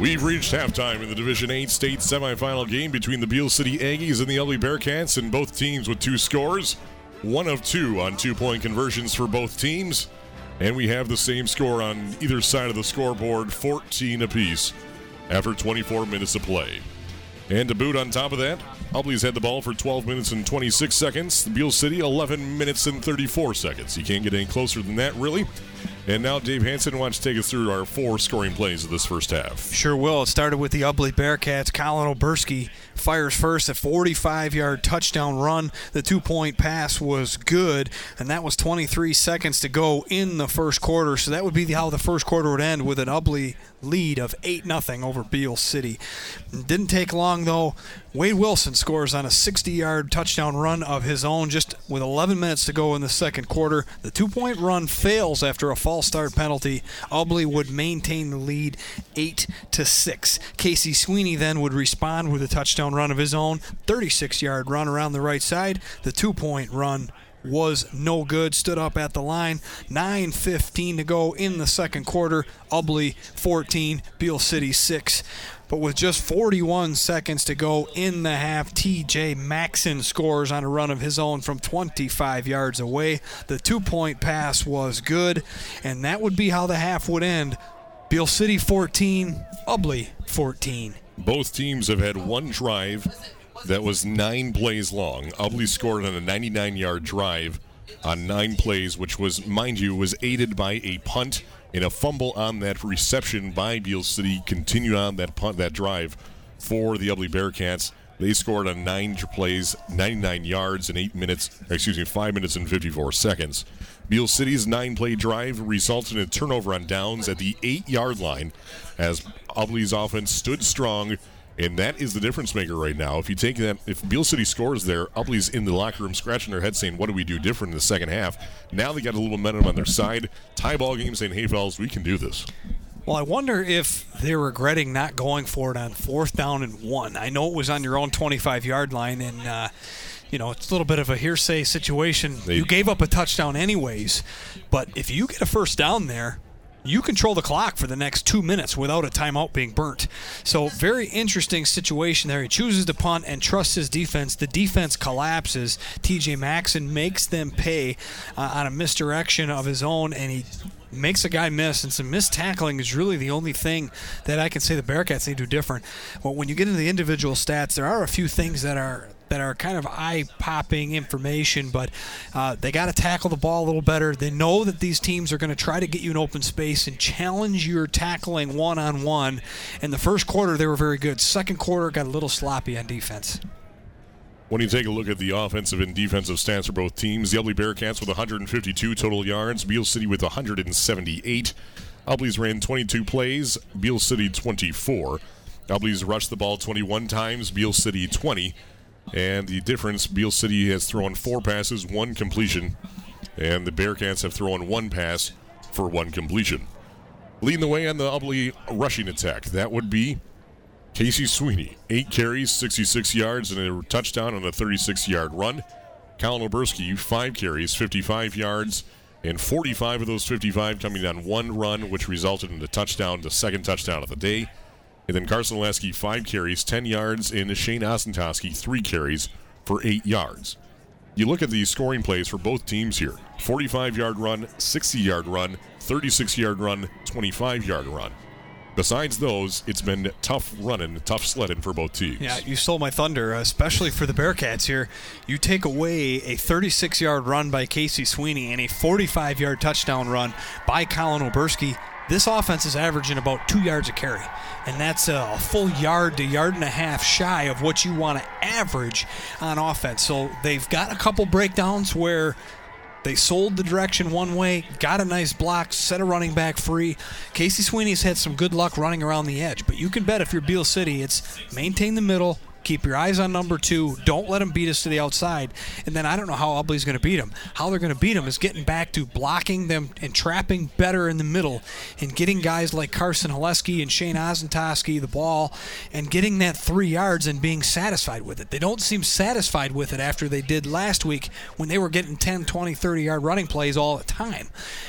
We've reached halftime in the Division 8 state semifinal game between the Beale City Aggies and the Ubly Bearcats, and both teams with two scores. 1 of 2 on 2-point conversions for both teams. And we have the same score on either side of the scoreboard, 14 apiece after 24 minutes of play. And to boot on top of that, Ubly's had the ball for 12 minutes and 26 seconds. Beale City, 11 minutes and 34 seconds. You can't get any closer than that, really. And now Dave Hansen wants to take us through our 4 scoring plays of this first half. Sure will. It started with the Ubly Bearcats. Colin Oberski fires first, a 45-yard touchdown run. The 2-point pass was good, and that was 23 seconds to go in the first quarter. So that would be how the first quarter would end, with an Ubly lead of 8-0 over Beale City. It didn't take long, though. Wade Wilson scores on a 60-yard touchdown run of his own just with 11 minutes to go in the second quarter. The 2-point run fails after a false start penalty. Ubly would maintain the lead 8-6. Casey Sweeney then would respond with a touchdown run of his own, 36-yard run around the right side. The 2-point run was no good, stood up at the line. 9:15 to go in the second quarter. Ubly 14, Beale City 6. But with just 41 seconds to go in the half, TJ Maxson scores on a run of his own from 25 yards away. The 2-point pass was good, and that would be how the half would end. Beale City 14, Ubly 14. Both teams have had one drive that was 9 plays long. Ubly scored on a 99-yard drive on 9 plays, which was, mind you, was aided by a punt and a fumble on that reception by Beale City. Continued on that punt, that drive for the Ubly Bearcats. They scored on 9 plays, 99 yards in 5 minutes and 54 seconds. Beale City's 9-play drive resulted in a turnover on downs at the 8-yard line as Ubly's offense stood strong. And that is the difference maker right now. If you take that, if Beale City scores there, Ubly's in the locker room scratching their head saying, what do we do different in the second half? Now they got a little momentum on their side. Tie ball game saying, hey, fellas, we can do this. Well, I wonder if they're regretting not going for it on 4th down and 1. I know it was on your own 25-yard line, and, it's a little bit of a hearsay situation. You gave up a touchdown anyways, but if you get a first down there, you control the clock for the next 2 minutes without a timeout being burnt. So very interesting situation there. He chooses to punt and trusts his defense. The defense collapses. TJ Maxson makes them pay on a misdirection of his own, and he makes a guy miss, and some missed tackling is really the only thing that I can say the Bearcats need to do different. Well, when you get into the individual stats, there are a few things that are kind of eye-popping information, but they got to tackle the ball a little better. They know that these teams are going to try to get you in open space and challenge your tackling one-on-one. In the first quarter, they were very good. Second quarter, got a little sloppy on defense. When you take a look at the offensive and defensive stats for both teams, the Ubly Bearcats with 152 total yards, Beale City with 178. Ubly's ran 22 plays, Beale City 24. Ubly's rushed the ball 21 times, Beale City 20. And the difference, Beale City has thrown 4 passes, 1 completion, and the Bearcats have thrown 1 pass for 1 completion. Leading the way on the Ubly rushing attack, that would be Casey Sweeney, 8 carries, 66 yards, and a touchdown on a 36-yard run. Colin Oberski, 5 carries, 55 yards, and 45 of those 55 coming on 1 run, which resulted in a touchdown, the second touchdown of the day. And then Carson Haleski, 5 carries, 10 yards, and Shane Osentoski, 3 carries for 8 yards. You look at the scoring plays for both teams here. 45-yard run, 60-yard run, 36-yard run, 25-yard run. Besides those, it's been tough running, tough sledding for both teams. Yeah, you stole my thunder, especially for the Bearcats here. You take away a 36-yard run by Casey Sweeney and a 45-yard touchdown run by Colin Oberski. This offense is averaging about 2 yards a carry, and that's a full yard to yard and a half shy of what you want to average on offense. So they've got a couple breakdowns where they sold the direction one way, got a nice block, set a running back free. Casey Sweeney's had some good luck running around the edge, but you can bet if you're Beale City, it's maintain the middle, Keep your eyes on number two. Don't let them beat us to the outside. And then I don't know how Ubly's going to beat them. How they're going to beat them is getting back to blocking them and trapping better in the middle and getting guys like Carson Haleski and Shane Osentoski the ball and getting that 3 yards and being satisfied with it. They don't seem satisfied with it after they did last week when they were getting 10, 20, 30-yard running plays all the time.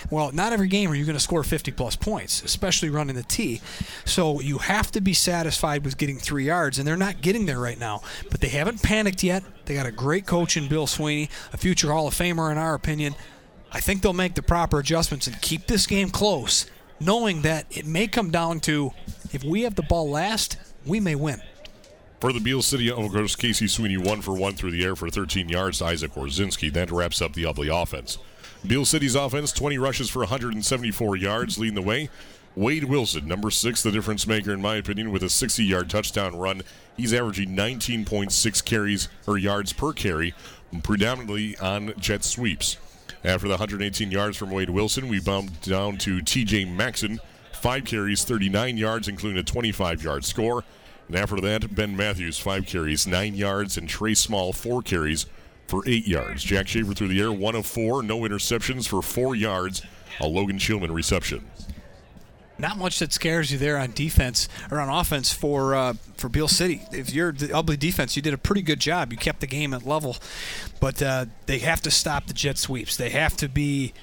Well, not every game are you going to score 50-plus points, especially running the tee. So you have to be satisfied with getting 3 yards, and they're not getting there right now. But they haven't panicked yet. They got a great coach in Bill Sweeney, a future Hall of Famer in our opinion. I think they'll make the proper adjustments and keep this game close, knowing that it may come down to if we have the ball last, we may win. For the Beale City Aggies, Casey Sweeney 1 for 1 through the air for 13 yards to Isaac Orzinski. That wraps up the Ubly offense. Beale City's offense, 20 rushes for 174 yards, leading the way. Wade Wilson, number 6, the difference maker in my opinion, with a 60-yard touchdown run. He's averaging 19.6 carries or yards per carry, predominantly on jet sweeps. After the 118 yards from Wade Wilson, we bumped down to TJ Maxson, 5 carries, 39 yards, including a 25-yard score. And after that, Ben Matthews, 5 carries, 9 yards, and Trey Small, 4 carries for 8 yards. Jack Schaefer through the air, 1 of 4, no interceptions for 4 yards, a Logan Chilman reception. Not much that scares you there on defense or on offense for Beale City. If you're the Ubly defense, you did a pretty good job. You kept the game at level, but they have to stop the jet sweeps. They have to be.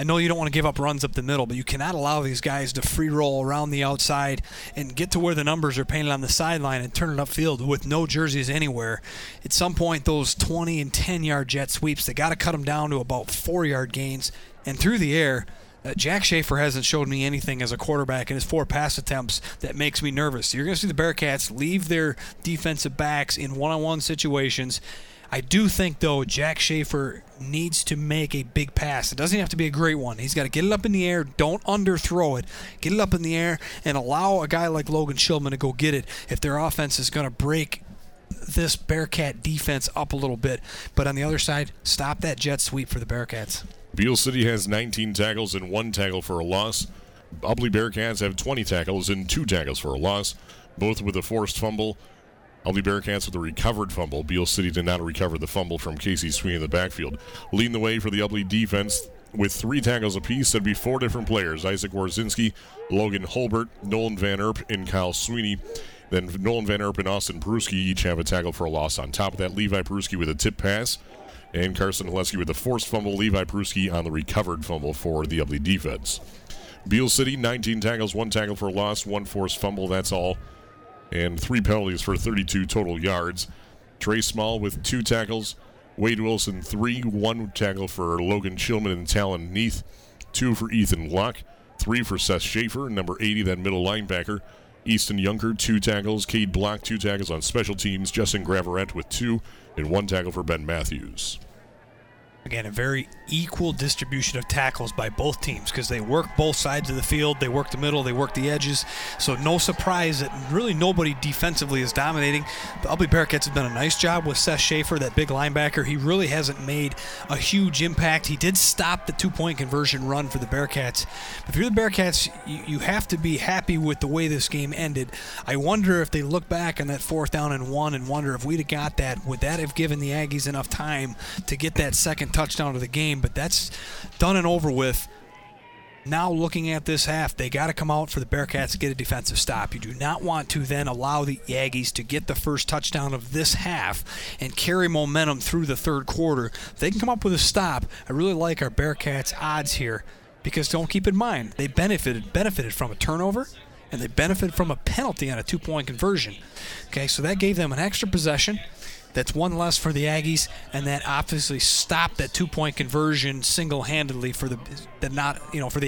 I know you don't want to give up runs up the middle, but you cannot allow these guys to free roll around the outside and get to where the numbers are painted on the sideline and turn it upfield with no jerseys anywhere. At some point, those 20 and 10-yard jet sweeps, they got to cut them down to about 4-yard gains and through the air. Jack Schaefer hasn't showed me anything as a quarterback in his 4 pass attempts that makes me nervous. You're going to see the Bearcats leave their defensive backs in one-on-one situations. I do think, though, Jack Schaefer needs to make a big pass. It doesn't have to be a great one. He's got to get it up in the air. Don't underthrow it. Get it up in the air and allow a guy like Logan Chilman to go get it if their offense is going to break this Bearcat defense up a little bit. But on the other side, stop that jet sweep for the Bearcats. Beale City has 19 tackles and 1 tackle for a loss. Ubly Bearcats have 20 tackles and 2 tackles for a loss, both with a forced fumble. Ubly Bearcats with a recovered fumble. Beale City did not recover the fumble from Casey Sweeney in the backfield. Leading the way for the Ubly defense with 3 tackles apiece, that'd be 4 different players. Isaac Warzynski, Logan Holbert, Nolan Van Erp, and Kyle Sweeney. Then Nolan Van Erp and Austin Peruski each have a tackle for a loss. On top of that, Levi Peruski with a tip pass. And Carson Haleski with the forced fumble. Levi Peruski on the recovered fumble for the Ubly defense. Beale City, 19 tackles, 1 tackle for a loss, 1 forced fumble, that's all. And 3 penalties for 32 total yards. Trey Small with 2 tackles. Wade Wilson, 3. 1 tackle for Logan Chilman and Talon Neath. 2 for Ethan Locke. 3 for Seth Schaefer, number 80, that middle linebacker. Easton Yunker, 2 tackles. Cade Block, 2 tackles on special teams. Justin Graverett with 2. And 1 tackle for Ben Matthews. Again, a very equal distribution of tackles by both teams because they work both sides of the field. They work the middle. They work the edges. So no surprise that really nobody defensively is dominating. The Ubly Bearcats have done a nice job with Seth Schaefer, that big linebacker. He really hasn't made a huge impact. He did stop the two-point conversion run for the Bearcats. If you're the Bearcats, you have to be happy with the way this game ended. I wonder if they look back on that 4th down and 1 and wonder if we'd have got that, would that have given the Aggies enough time to get that second touchdown to the game? But that's done and over with. Now looking at this half, they got to come out for the Bearcats to get a defensive stop. You do not want to then allow the Aggies to get the first touchdown of this half and carry momentum through the third quarter. If they can come up with a stop, I really like our Bearcats odds here, because don't keep in mind, they benefited from a turnover and they benefited from a penalty on a two-point conversion. Okay, so that gave them an extra possession. That's one less for the Aggies, and that obviously stopped that two-point conversion single-handedly for for the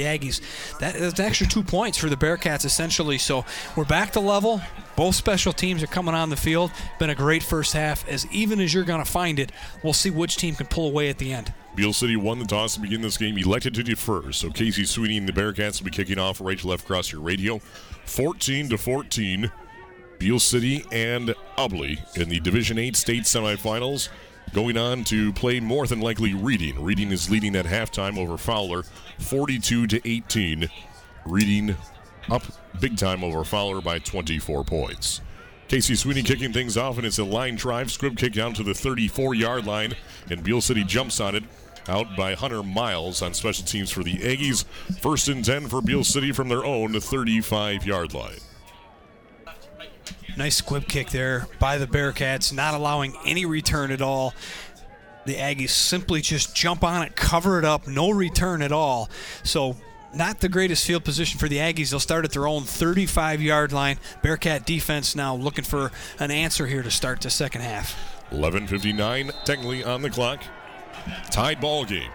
Aggies. That's an extra 2 points for the Bearcats essentially. So we're back to level. Both special teams are coming on the field. Been a great first half, as even as you're going to find it. We'll see which team can pull away at the end. Beale City won the toss to begin this game, elected to defer. So Casey Sweeney and the Bearcats will be kicking off right to left across your radio, 14-14. Beale City and Ubly in the Division 8 state semifinals, going on to play more than likely Reading. Reading is leading at halftime over Fowler, 42-18. Reading up big time over Fowler by 24 points. Casey Sweeney kicking things off, and it's a line drive. Squib kick down to the 34-yard line, and Beale City jumps on it. Out by Hunter Miles on special teams for the Aggies. First and 10 for Beale City from their own 35-yard line. Nice squib kick there by the Bearcats, not allowing any return at all. The Aggies simply just jump on it, cover it up, no return at all. So not the greatest field position for the Aggies. They'll start at their own 35-yard line. Bearcat defense now looking for an answer here to start the second half. 11:59 technically on the clock. Tied ball game.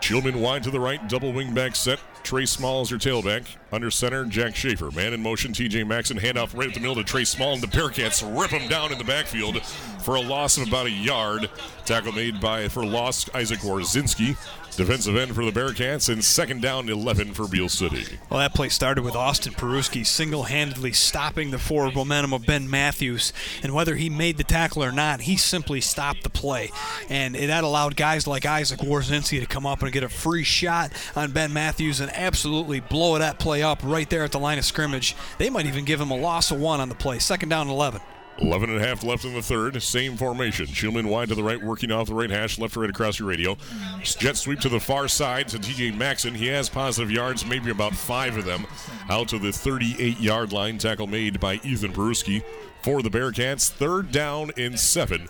Chilman wide to the right, double wing back set. Trey Small is your tailback. Under center, Jack Schaefer. Man in motion, TJ Maxson. Handoff right at the middle to Trey Small, and the Bearcats rip him down in the backfield for a loss of about a yard. Tackle made by, for loss, Isaac Orzinski. Defensive end for the Bearcats, and second down 11 for Beale City. Well, that play started with Austin Peruski single-handedly stopping the forward momentum of Ben Matthews. And whether he made the tackle or not, he simply stopped the play. And that allowed guys like Isaac Warzynski to come up and get a free shot on Ben Matthews and absolutely blow that play up right there at the line of scrimmage. They might even give him a loss of one on the play. Second down 11. 11 and a half left in the third. Same formation. Schulman wide to the right, working off the right hash, left to right across your radio. Jet sweep to the far side to TJ Maxson. He has positive yards, maybe about 5 of them. Out to the 38-yard line. Tackle made by Ethan Peruski for the Bearcats. Third down and 7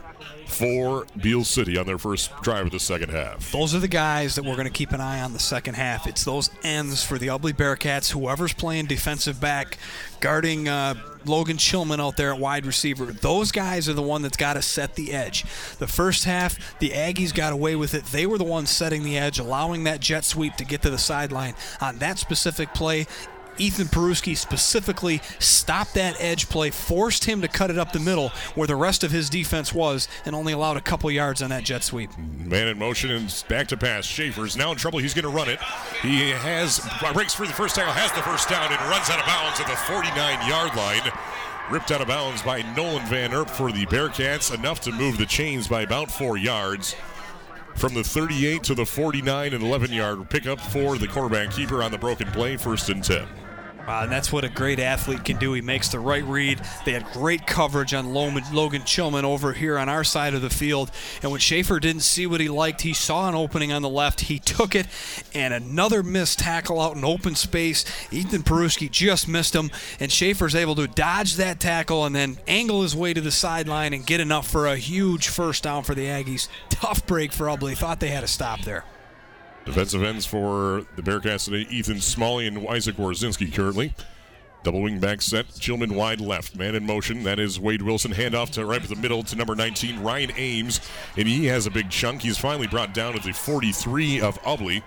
for Beale City on their first drive of the second half. Those are the guys that we're going to keep an eye on the second half. It's those ends for the Ubly Bearcats, whoever's playing defensive back, guarding Logan Chilman out there at wide receiver. Those guys are the one that's got to set the edge. The first half, the Aggies got away with it. They were the ones setting the edge, allowing that jet sweep to get to the sideline. On that specific play, Ethan Peruski specifically stopped that edge play, forced him to cut it up the middle where the rest of his defense was, and only allowed a couple yards on that jet sweep. Man in motion and back to pass. Schaefer's now in trouble. He's going to run it. He breaks through the first tackle, has the first down, and runs out of bounds at the 49-yard line. Ripped out of bounds by Nolan Van Erp for the Bearcats, enough to move the chains by about 4 yards. From the 38 to the 49 and 11-yard pickup for the quarterback keeper on the broken play, first and 10. Wow, and that's what a great athlete can do. He makes the right read. They had great coverage on Logan Chilman over here on our side of the field. And when Schaefer didn't see what he liked, he saw an opening on the left. He took it, and another missed tackle out in open space. Ethan Peruski just missed him, and Schaefer's able to dodge that tackle and then angle his way to the sideline and get enough for a huge first down for the Aggies. Tough break for Ubly. Thought they had a stop there. Defensive ends for the Bearcats today, Ethan Smalley and Isaac Warzynski currently. Double wing back set, Chilman wide left. Man in motion, that is Wade Wilson. Handoff to right at the middle to number 19, Ryan Ames. And he has a big chunk. He's finally brought down at the 43 of Ubly.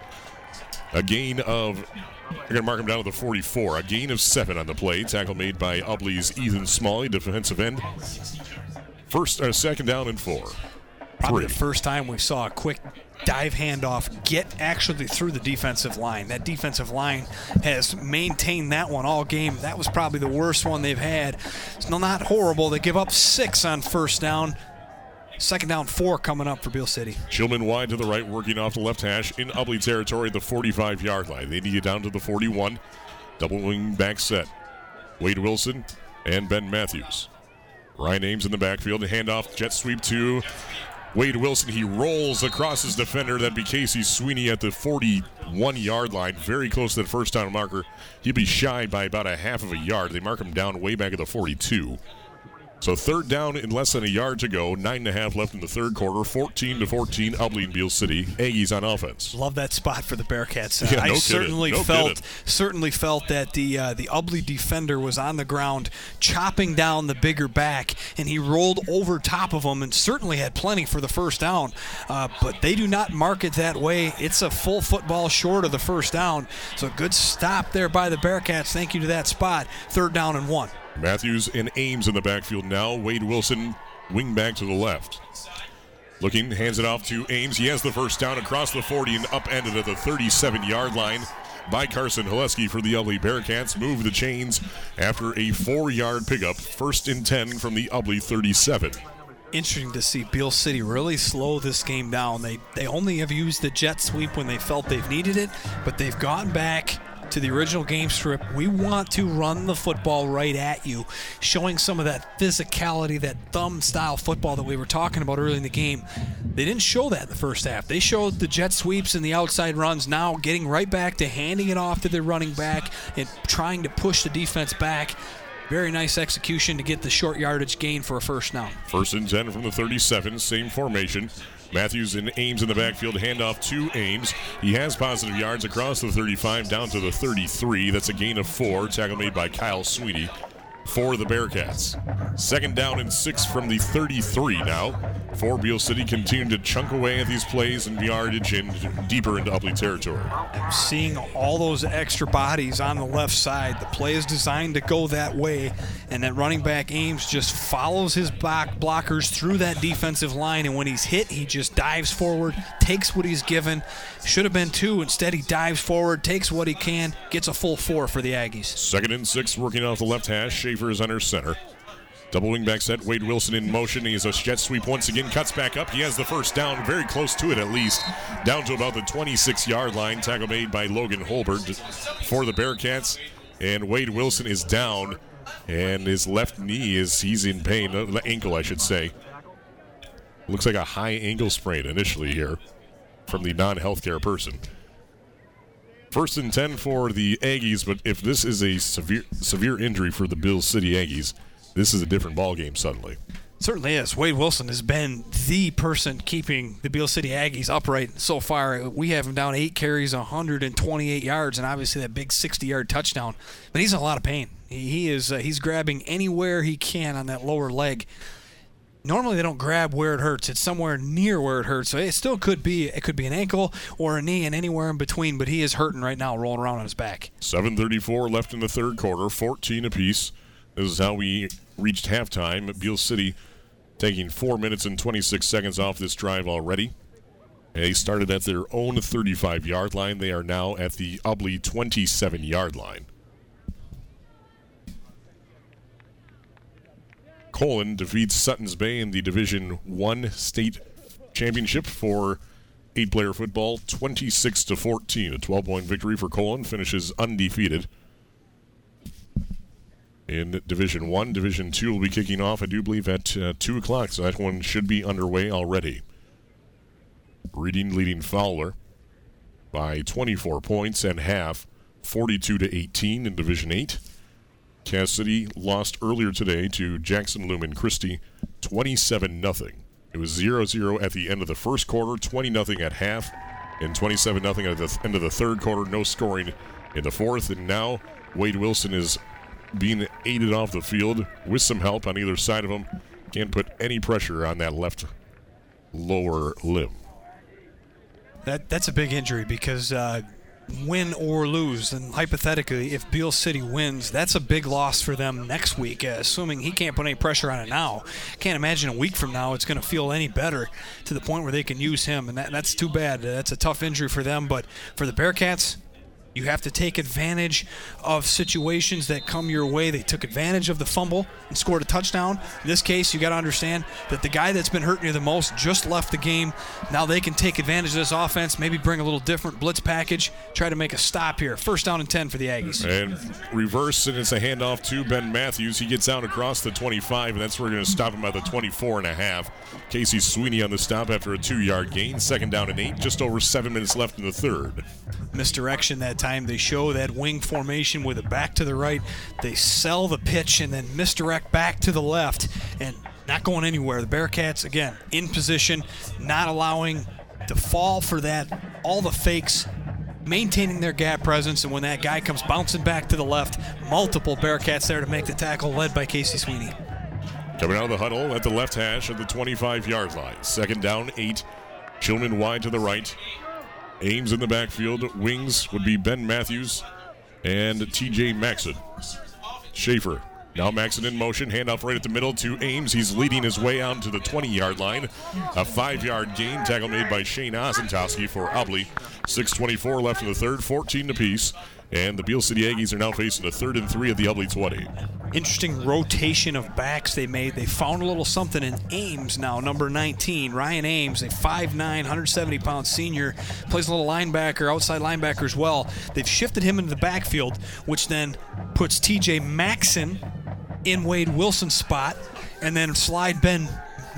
A gain of, they're going to mark him down to the 44. A gain of 7 on the play. Tackle made by Ubly's Ethan Smalley, defensive end. Second down and 4. Probably the first time we saw a quick dive handoff get actually through the defensive line. That defensive line has maintained that one all game. That was probably the worst one they've had. It's not horrible. They give up 6 on first down. Second down 4 coming up for Beale City. Chilman wide to the right, working off the left hash in Ubly territory, the 45-yard line. They need it down to the 41. Double wing back set. Wade Wilson and Ben Matthews. Ryan Ames in the backfield. The handoff, jet sweep to Wade Wilson. He rolls across his defender. That'd be Casey Sweeney at the 41-yard line. Very close to the first down marker. He'd be shy by about a half of a yard. They mark him down way back at the 42. So third down and less than a yard to go. 9.5 left in the third quarter. 14-14, Ubly and Beale City. Aggies on offense. Love that spot for the Bearcats. Yeah, no I certainly no felt kidding. Certainly felt that the Ubly defender was on the ground, chopping down the bigger back, and he rolled over top of him and certainly had plenty for the first down. But they do not mark it that way. It's a full football short of the first down. So good stop there by the Bearcats. Thank you to that spot. Third down and 1. Matthews and Ames in the backfield now. Wade Wilson, wing back to the left. Looking, hands it off to Ames. He has the first down across the 40 and upended at the 37-yard line by Carson Haleski for the Ubly Bearcats. Move the chains after a 4-yard pickup. First and 10 from the Ubly 37. Interesting to see Beale City really slow this game down. They only have used the jet sweep when they felt they've needed it, but they've gone back to the original game strip. We want to run the football right at you, showing some of that physicality, that thumb-style football that we were talking about early in the game. They didn't show that in the first half. They showed the jet sweeps and the outside runs, now getting right back to handing it off to their running back and trying to push the defense back. Very nice execution to get the short yardage gain for a first down. First and 10 from the 37, same formation. Matthews and Ames in the backfield, handoff to Ames. He has positive yards across the 35, down to the 33. That's a gain of 4, tackle made by Kyle Sweeney for the Bearcats. Second down and 6 from the 33 now. For Beale City, continue to chunk away at these plays and yardage and deeper into Ubly territory. I'm seeing all those extra bodies on the left side. The play is designed to go that way, and that running back Ames just follows his blockers through that defensive line, and when he's hit, he just dives forward, takes what he's given. Should have been 2. Instead, he dives forward, takes what he can, gets a full 4 for the Aggies. Second and 6, working off the left hash. Schaefer is under center. Double wingback set. Wade Wilson in motion. He has a jet sweep once again. Cuts back up. He has the first down. Very close to it, at least. Down to about the 26-yard line. Tackle made by Logan Holbert for the Bearcats. And Wade Wilson is down. And his left knee is, he's in pain. Ankle, I should say. Looks like a high ankle sprain initially here from the non-healthcare person. First and 10 for the Aggies. But if this is a severe injury for the Beale City Aggies, this is a different ballgame suddenly. Certainly is. Wade Wilson has been the person keeping the Beale City Aggies upright so far. We have him down 8 carries, 128 yards, and obviously that big 60-yard touchdown. But he's in a lot of pain. He's grabbing anywhere he can on that lower leg. Normally they don't grab where it hurts. It's somewhere near where it hurts. So it still could be. It could be an ankle or a knee and anywhere in between, but he is hurting right now, rolling around on his back. 7:34 left in the third quarter, 14 apiece. This is how we reached halftime. Beale City taking 4 minutes and 26 seconds off this drive already. They started at their own 35-yard line. They are now at the Ubly 27-yard line. Colin defeats Suttons Bay in the Division 1 state championship for 8-player football, 26-14. A 12-point victory for Colin, finishes undefeated in Division 1. Division 2 will be kicking off, I do believe, at 2 o'clock, so that one should be underway already. Reading leading Fowler by 24 points and half, 42-18 in Division 8. Cass City lost earlier today to Jackson Lumen Christie, 27-0. It was 0-0 at the end of the first quarter, 20-0 at half, and 27-0 at the end of the third quarter. No scoring in the fourth, and now Wade Wilson is being aided off the field with some help on either side of him. Can't put any pressure on that left lower limb. That's a big injury because win or lose, and hypothetically, if Beale City wins, that's a big loss for them next week, assuming he can't put any pressure on it now. Can't imagine a week from now it's going to feel any better to the point where they can use him, and that's too bad. That's a tough injury for them, but for the Bearcats, you have to take advantage of situations that come your way. They took advantage of the fumble and scored a touchdown. In this case, you got to understand that the guy that's been hurting you the most just left the game. Now they can take advantage of this offense, maybe bring a little different blitz package, try to make a stop here. First down and 10 for the Aggies. And reverse, and it's a handoff to Ben Matthews. He gets out across the 25, and that's where we're going to stop him by the 24.5. Casey Sweeney on the stop after a 2-yard gain. Second down and 8, just over 7 minutes left in the third. Misdirection that time. They show that wing formation with a back to the right. They sell the pitch and then misdirect back to the left and not going anywhere. The Bearcats, again, in position, not allowing to fall for that. All the fakes, maintaining their gap presence, and when that guy comes bouncing back to the left, multiple Bearcats there to make the tackle, led by Casey Sweeney. Coming out of the huddle at the left hash of the 25-yard line. Second down, 8. Chilman wide to the right. Ames in the backfield. Wings would be Ben Matthews and TJ Maxson. Schaefer. Now Maxson in motion. Handoff right at the middle to Ames. He's leading his way out to the 20-yard line. A 5-yard gain. Tackle made by Shane Osentoski for Ubly. 6:24 left in the third. 14 apiece. And the Beale City Aggies are now facing a 3rd and 3 at the Ubly 20. Interesting rotation of backs they made. They found a little something in Ames now, number 19. Ryan Ames, a 5'9", 170-pound senior, plays a little linebacker, outside linebacker as well. They've shifted him into the backfield, which then puts TJ Maxson in Wade Wilson's spot, and then slide Ben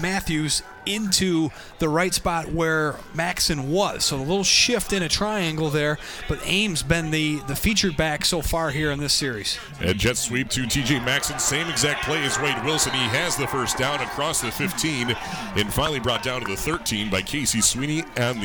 Matthews into the right spot where Maxson was. So a little shift in a triangle there, but Ames been the featured back so far here in this series. And jet sweep to TJ Maxson. Same exact play as Wade Wilson. He has the first down across the 15 and finally brought down to the 13 by Casey Sweeney and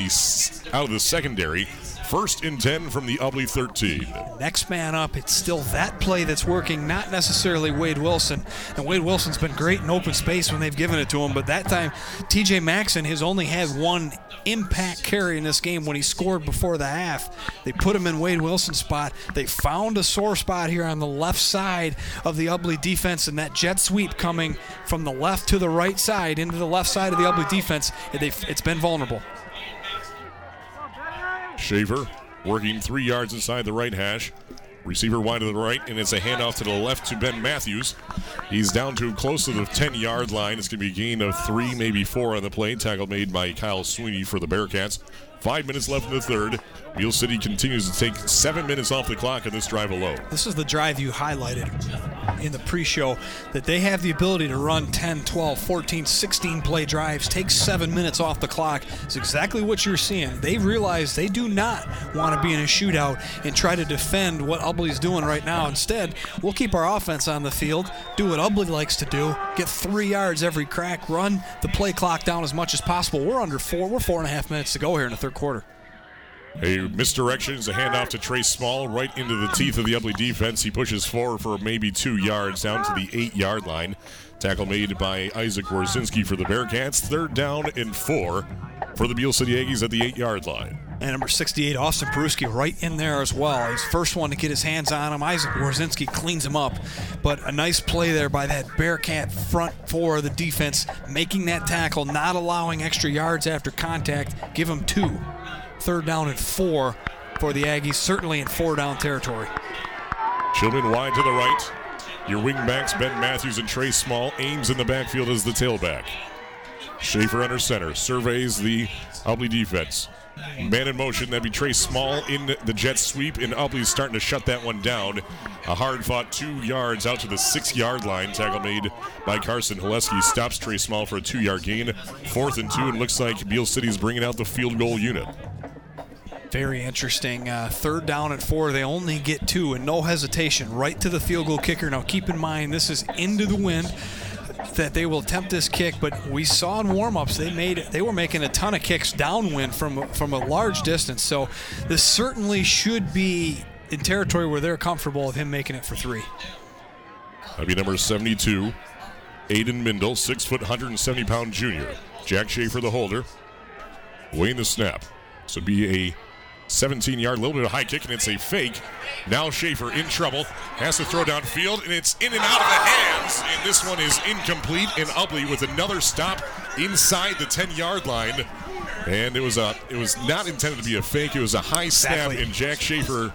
out of the secondary. 1st and 10 from the Ubly 13. Next man up, it's still that play that's working, not necessarily Wade Wilson. And Wade Wilson's been great in open space when they've given it to him, but that time TJ Maxson has only had one impact carry in this game when he scored before the half. They put him in Wade Wilson's spot. They found a sore spot here on the left side of the Ubly defense, and that jet sweep coming from the left to the right side into the left side of the Ubly defense, it's been vulnerable. Schaefer working 3 yards inside the right hash. Receiver wide to the right, and it's a handoff to the left to Ben Matthews. He's down to close to the 10-yard line. It's going to be a gain of 3, maybe 4 on the play. Tackle made by Kyle Sweeney for the Bearcats. 5 minutes left in the 3rd. Beale City continues to take 7 minutes off the clock in this drive alone. This is the drive you highlighted in the pre-show, that they have the ability to run 10, 12, 14, 16 play drives, take 7 minutes off the clock. It's exactly what you're seeing. They realize they do not want to be in a shootout and try to defend what Ubly's doing right now. Instead, we'll keep our offense on the field, do what Ubly likes to do, get 3 yards every crack, run the play clock down as much as possible. We're under 4. We're 4.5 minutes to go here in the 3rd quarter. A misdirection is a handoff to Trey Small right into the teeth of the Ubly defense. He pushes forward for maybe 2 yards down to the 8-yard line. Tackle made by Isaac Warzynski for the Bearcats. 3rd down and 4 for the Beale City Aggies at the 8-yard line. And number 68, Austin Peruski, right in there as well. He's first one to get his hands on him. Isaac Orzinski cleans him up. But a nice play there by that Bearcat front four of the defense, making that tackle, not allowing extra yards after contact. Give him 2. 3rd down and 4 for the Aggies, certainly in 4-down territory. Chilman wide to the right. Your wingbacks, Ben Matthews and Trey Small. Ames in the backfield as the tailback. Schaefer under center, surveys the Ubly defense. Man in motion, that'd be Trey Small in the jet sweep, and Ubly's starting to shut that one down. A hard-fought 2 yards out to the 6-yard line. Tackle made by Carson Haleski stops Trey Small for a 2-yard gain. 4th and 2, and looks like Beale City's bringing out the field goal unit. Very interesting. 3rd down and 4. They only get 2, and no hesitation. Right to the field goal kicker. Now keep in mind, this is into the wind, that they will attempt this kick, but we saw in warm-ups they were making a ton of kicks downwind from a large distance, so this certainly should be in territory where they're comfortable with him making it for 3. That'd be number 72, Aiden Mindel, 6 foot, 170-pound junior. Jack Schaefer, the holder, weighing the snap. So be a 17-yard, little bit of high kick, and it's a fake. Now Schaefer in trouble, has to throw downfield, and it's in and out of the hands. And this one is incomplete, and Ubly with another stop inside the 10-yard line. And it was not intended to be a fake. It was a high snap, exactly. And Jack Schaefer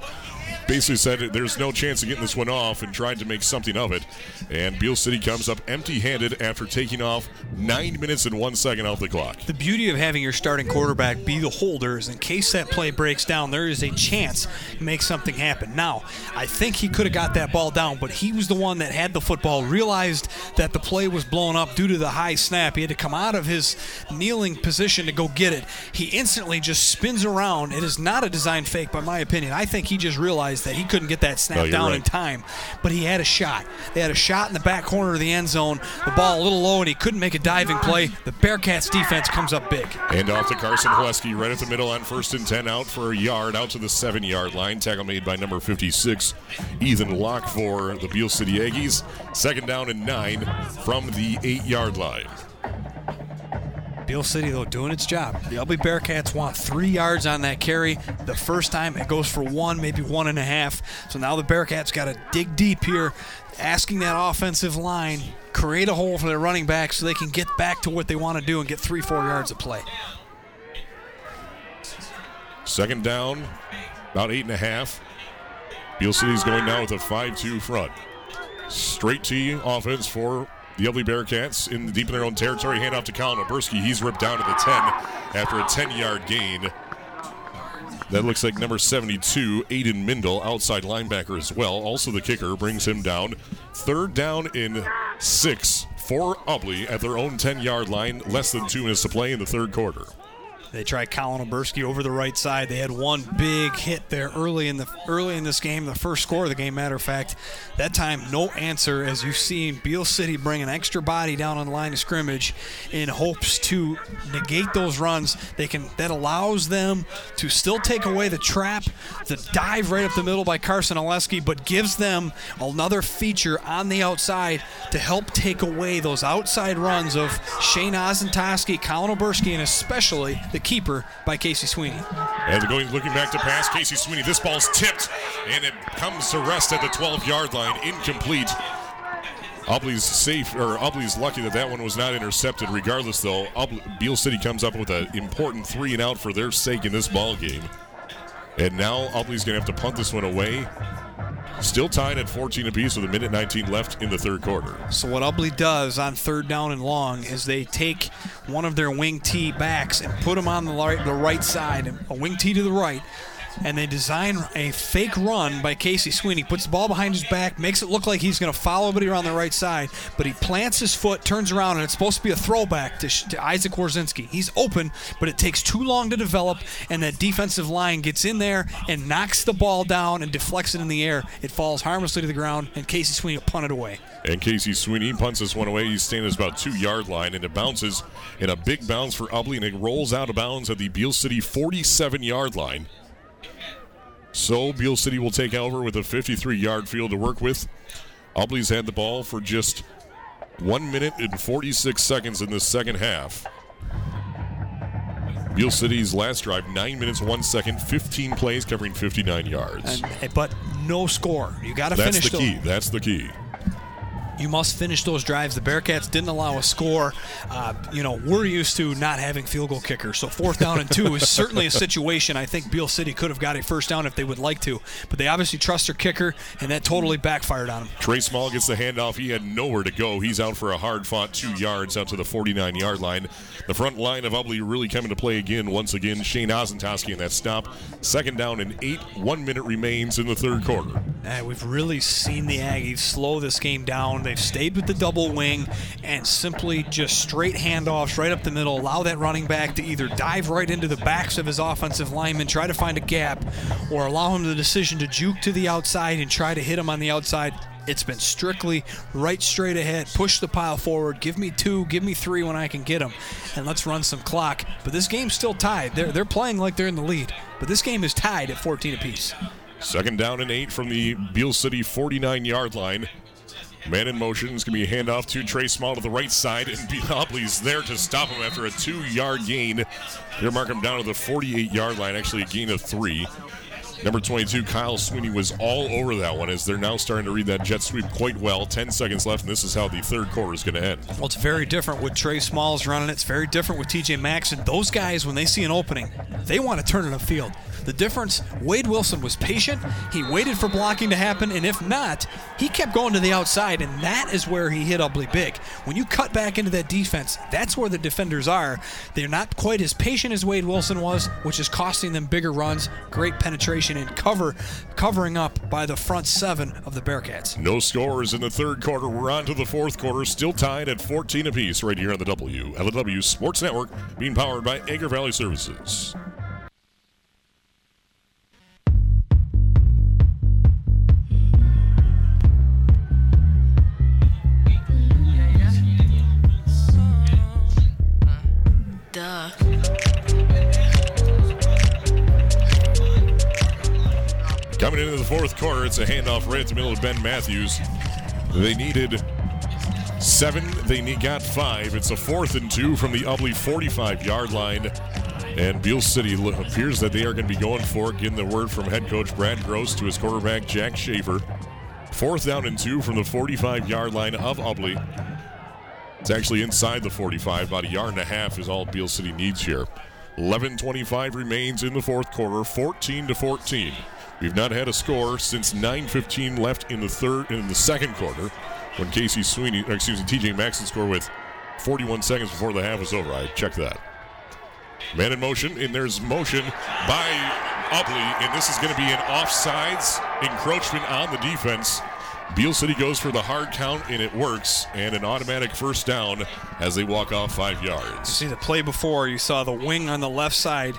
basically said there's no chance of getting this one off and tried to make something of it. And Beale City comes up empty-handed after taking off 9 minutes and 1 second off the clock. The beauty of having your starting quarterback be the holder is in case that play breaks down, there is a chance to make something happen. Now, I think he could have got that ball down, but he was the one that had the football, realized that the play was blown up due to the high snap. He had to come out of his kneeling position to go get it. He instantly just spins around. It is not a design fake, by my opinion. I think he just realized that he couldn't get that snap down in time, but he had a shot. They had a shot in the back corner of the end zone. The ball a little low, and he couldn't make a diving play. The Bearcats defense comes up big. And off to Carson Haleski right at the middle on 1st and 10, out for a yard, out to the 7-yard line. Tackle made by number 56, Ethan Locke for the Beale City Aggies. 2nd down and 9 from the 8-yard line. Beale City, though, doing its job. The Ubly Bearcats want 3 yards on that carry. The first time it goes for 1, maybe 1.5. So now the Bearcats got to dig deep here, asking that offensive line, create a hole for their running back so they can get back to what they want to do and get 3-4 yards of play. 2nd down, about 8.5 Beale City's going now with a 5-2 front. Straight T offense for the Ubly Bearcats in deep in their own territory. Handoff to Colin Oberski. He's ripped down to the 10 after a 10-yard gain. That looks like number 72, Aiden Mindel, outside linebacker as well. Also the kicker brings him down. Third down in 6 for Ubly at their own 10-yard line. Less than 2 minutes to play in the third quarter. They try Colin Oberski over the right side. They had one big hit there early in this game, the first score of the game, matter of fact. That time, no answer, as you've seen Beale City bring an extra body down on the line of scrimmage in hopes to negate those runs. That allows them to still take away the trap, the dive right up the middle by Carson Haleski, but gives them another feature on the outside to help take away those outside runs of Shane Osentoski, Colin Oberski, and especially the keeper by Casey Sweeney. And looking back to pass, Casey Sweeney. This ball's tipped, and it comes to rest at the 12-yard line. Incomplete. Ubly's lucky that one was not intercepted. Regardless, though, Beale City comes up with an important 3-and-out for their sake in this ball game. And now Ubly's going to have to punt this one away. Still tied at 14 apiece with a minute 19 left in the third quarter. So what Ubly does on third down and long is they take one of their wing T backs and put him on the right side, a wing T to the right, and they design a fake run by Casey Sweeney. Puts the ball behind his back, makes it look like he's going to follow everybody around the right side, but he plants his foot, turns around, and it's supposed to be a throwback to Isaac Warzynski. He's open, but it takes too long to develop, and that defensive line gets in there and knocks the ball down and deflects it in the air. It falls harmlessly to the ground, and Casey Sweeney will punt it away. And Casey Sweeney punts this one away. He's standing at about 2-yard line, and it bounces in a big bounce for Ubly, and it rolls out of bounds at the Beale City 47-yard line. So Beale City will take over with a 53-yard field to work with. Ubly's had the ball for just 1 minute and 46 seconds in the second half. Beale City's last drive, 9 minutes, 1 second, 15 plays covering 59 yards. But no score. You got to finish the key. That's the key. You must finish those drives. The Bearcats didn't allow a score. We're used to not having field goal kickers, so 4th down and 2 is certainly a situation. I think Beale City could have got a first down if they would like to, but they obviously trust their kicker, and that totally backfired on them. Trey Small gets the handoff. He had nowhere to go. He's out for a hard-fought 2 yards out to the 49-yard line. The front line of Ubly really coming to play once again. Shane Osentoski in that stop. 2nd down and 8. 1 minute remains in the third quarter. We've really seen the Aggies slow this game down. They've stayed with the double wing and simply just straight handoffs right up the middle, allow that running back to either dive right into the backs of his offensive linemen, try to find a gap, or allow him the decision to juke to the outside and try to hit him on the outside. It's been strictly right straight ahead, push the pile forward, give me 2, give me 3 when I can get them, and let's run some clock. But this game's still tied. They're playing like they're in the lead, but this game is tied at 14 apiece. 2nd down and 8 from the Beale City 49-yard line. Man in motion is going to be a handoff to Trey Small to the right side, and Ubly's there to stop him after a 2-yard gain. They're marking him down to the 48-yard line, actually a gain of 3. Number 22, Kyle Sweeney, was all over that one, as they're now starting to read that jet sweep quite well. 10 seconds left, and this is how the third quarter is going to end. Well, it's very different with Trey Smalls running it. It's very different with TJ Maxson. Those guys, when they see an opening, they want to turn it upfield. The difference, Wade Wilson was patient. He waited for blocking to happen, and if not, he kept going to the outside, and that is where he hit Ubly big. When you cut back into that defense, that's where the defenders are. They're not quite as patient as Wade Wilson was, which is costing them bigger runs. Great penetration and covering up by the front 7 of the Bearcats. No scores in the third quarter. We're on to the fourth quarter, still tied at 14 apiece right here on the WLW Sports Network, being powered by Agri-Valley Services. Coming into the fourth quarter, it's a handoff right at the middle of Ben Matthews. They needed 7. They got 5. It's a 4th and 2 from the Ubly 45-yard line. And Beale City appears that they are going to be going for it. Getting the word from head coach Brad Gross to his quarterback, Jack Schaefer. 4th down and 2 from the 45-yard line of Ubly. It's actually inside the 45. About 1.5 yards is all Beale City needs here. 11:25 remains in the fourth quarter, 14-14. We've not had a score since 9:15 left in the second quarter, when TJ Maxson scored with 41 seconds before the half was over. I checked that. Man in motion, and there's motion by Ubly, and this is going to be an offsides encroachment on the defense. Beale City goes for the hard count, and it works, and an automatic first down as they walk off 5 yards. You see the play before, you saw the wing on the left side.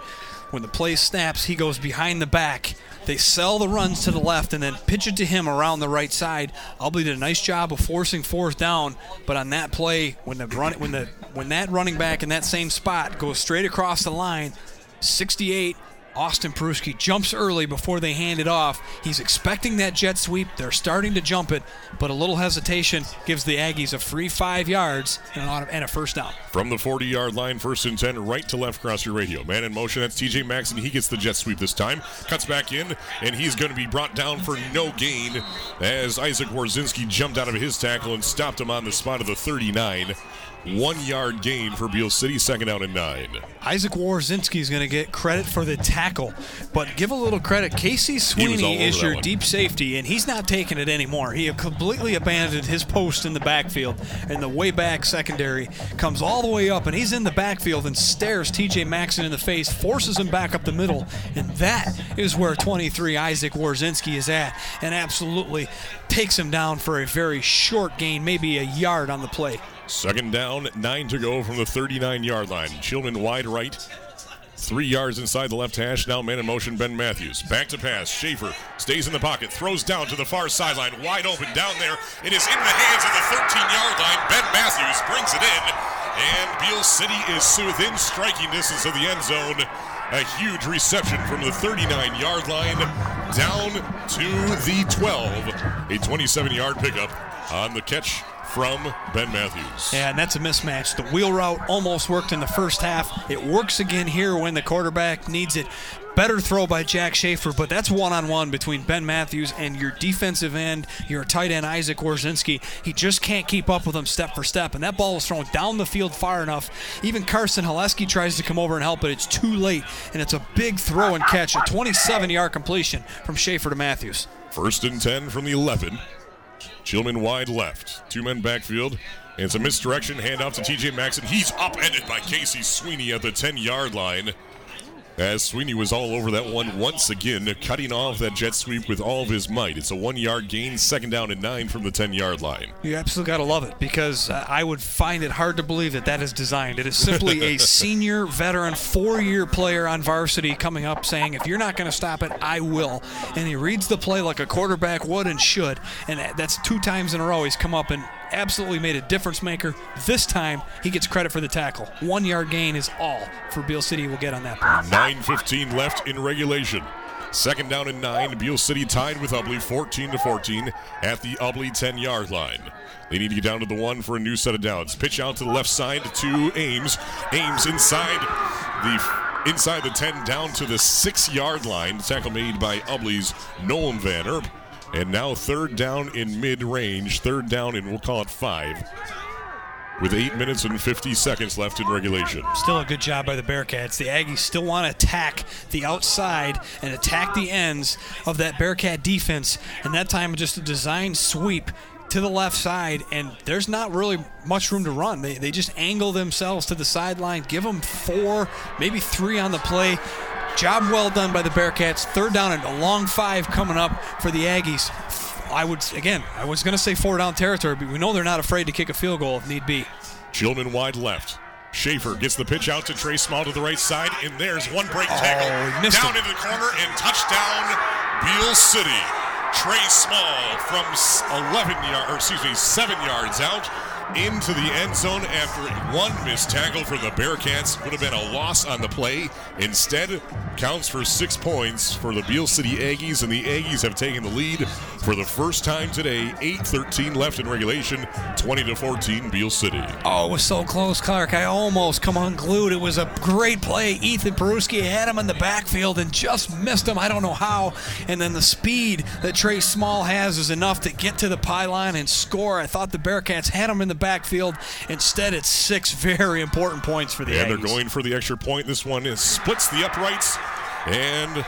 When the play snaps, he goes behind the back. They sell the runs to the left and then pitch it to him around the right side. Ubly did a nice job of forcing fourth down, but on that play, when that running back in that same spot goes straight across the line, 68, Austin Peruski jumps early before they hand it off. He's expecting that jet sweep. They're starting to jump it, but a little hesitation gives the Aggies a free 5 yards and a first down. From the 40-yard line, first and 10, right to left, cross your radio. Man in motion, that's TJ Maxson. He gets the jet sweep this time. Cuts back in, and he's going to be brought down for no gain as Isaac Warzynski jumped out of his tackle and stopped him on the spot of the 39. 1 yard gain for Beale City, second down and 9. Isaac Warzynski is going to get credit for the tackle, but give a little credit. Casey Sweeney is your deep safety, and he's not taking it anymore. He completely abandoned his post in the backfield, and the way back secondary comes all the way up, and he's in the backfield and stares TJ Maxson in the face, forces him back up the middle, and that is where 23 Isaac Warzynski is at, and absolutely takes him down for a very short gain, maybe a yard on the play. Second down, 9 to go from the 39-yard line. Chilman wide right, 3 yards inside the left hash. Now man in motion, Ben Matthews. Back to pass. Schaefer stays in the pocket, throws down to the far sideline. Wide open down there. It is in the hands of the 13-yard line. Ben Matthews brings it in. And Beale City is within striking distance of the end zone. A huge reception from the 39-yard line down to the 12. A 27-yard pickup on the catch from Ben Matthews. Yeah, and that's a mismatch. The wheel route almost worked in the first half. It works again here when the quarterback needs it. Better throw by Jack Schaefer, but that's one-on-one between Ben Matthews and your defensive end, your tight end, Isaac Orzinski. He just can't keep up with him step for step, and that ball was thrown down the field far enough. Even Carson Haleski tries to come over and help, but it's too late, and it's a big throw and catch, a 27-yard completion from Schaefer to Matthews. First and 10 from the 11. Chilman wide left, two men backfield, and some misdirection, handoff to TJ Maxson. He's upended by Casey Sweeney at the 10-yard line, as Sweeney was all over that one once again, cutting off that jet sweep with all of his might. It's a 1 yard gain, second down and 9 from the 10-yard line. You absolutely got to love it, because I would find it hard to believe that is designed. It is simply a senior veteran, 4-year player on varsity coming up saying, if you're not going to stop it, I will. And he reads the play like a quarterback would and should. And that's 2 times in a row he's come up and absolutely made a difference maker. This time, he gets credit for the tackle. 1 yard gain is all for Beale City will get on that play. 9:15 left in regulation. Second down and 9. Beale City tied with Ubly 14-14 at the Ubly 10-yard line. They need to get down to the 1 for a new set of downs. Pitch out to the left side to Ames. Ames inside the 10 down to the 6-yard line. Tackle made by Ubly's Nolan Van Erp. And now third down in mid-range, third down in, we'll call it 5, with 8 minutes and 50 seconds left in regulation. Still a good job by the Bearcats. The Aggies still want to attack the outside and attack the ends of that Bearcat defense. And that time, just a design sweep to the left side, and there's not really much room to run. They just angle themselves to the sideline, give them 4, maybe 3 on the play. Job well done by the Bearcats. Third down and a long 5 coming up for the Aggies. I was going to say 4-down territory, but we know they're not afraid to kick a field goal if need be. Chilman wide left. Schaefer gets the pitch out to Trey Small to the right side, and there's one break tackle. Down into the corner, and touchdown, Beale City. Trey Small from 7 yards out into the end zone after one missed tackle for the Bearcats. Would have been a loss on the play. Instead, counts for 6 points for the Beale City Aggies, and the Aggies have taken the lead for the first time today. 8:13 left in regulation, 20-14 Beale City. Oh, it was so close, Clark. I almost come unglued. It was a great play. Ethan Peruski had him in the backfield and just missed him. I don't know how. And then the speed that Trey Small has is enough to get to the pylon and score. I thought the Bearcats had him in the backfield. Instead, it's 6 very important points for the Aggies. And they're going for the extra point. This one splits the uprights, and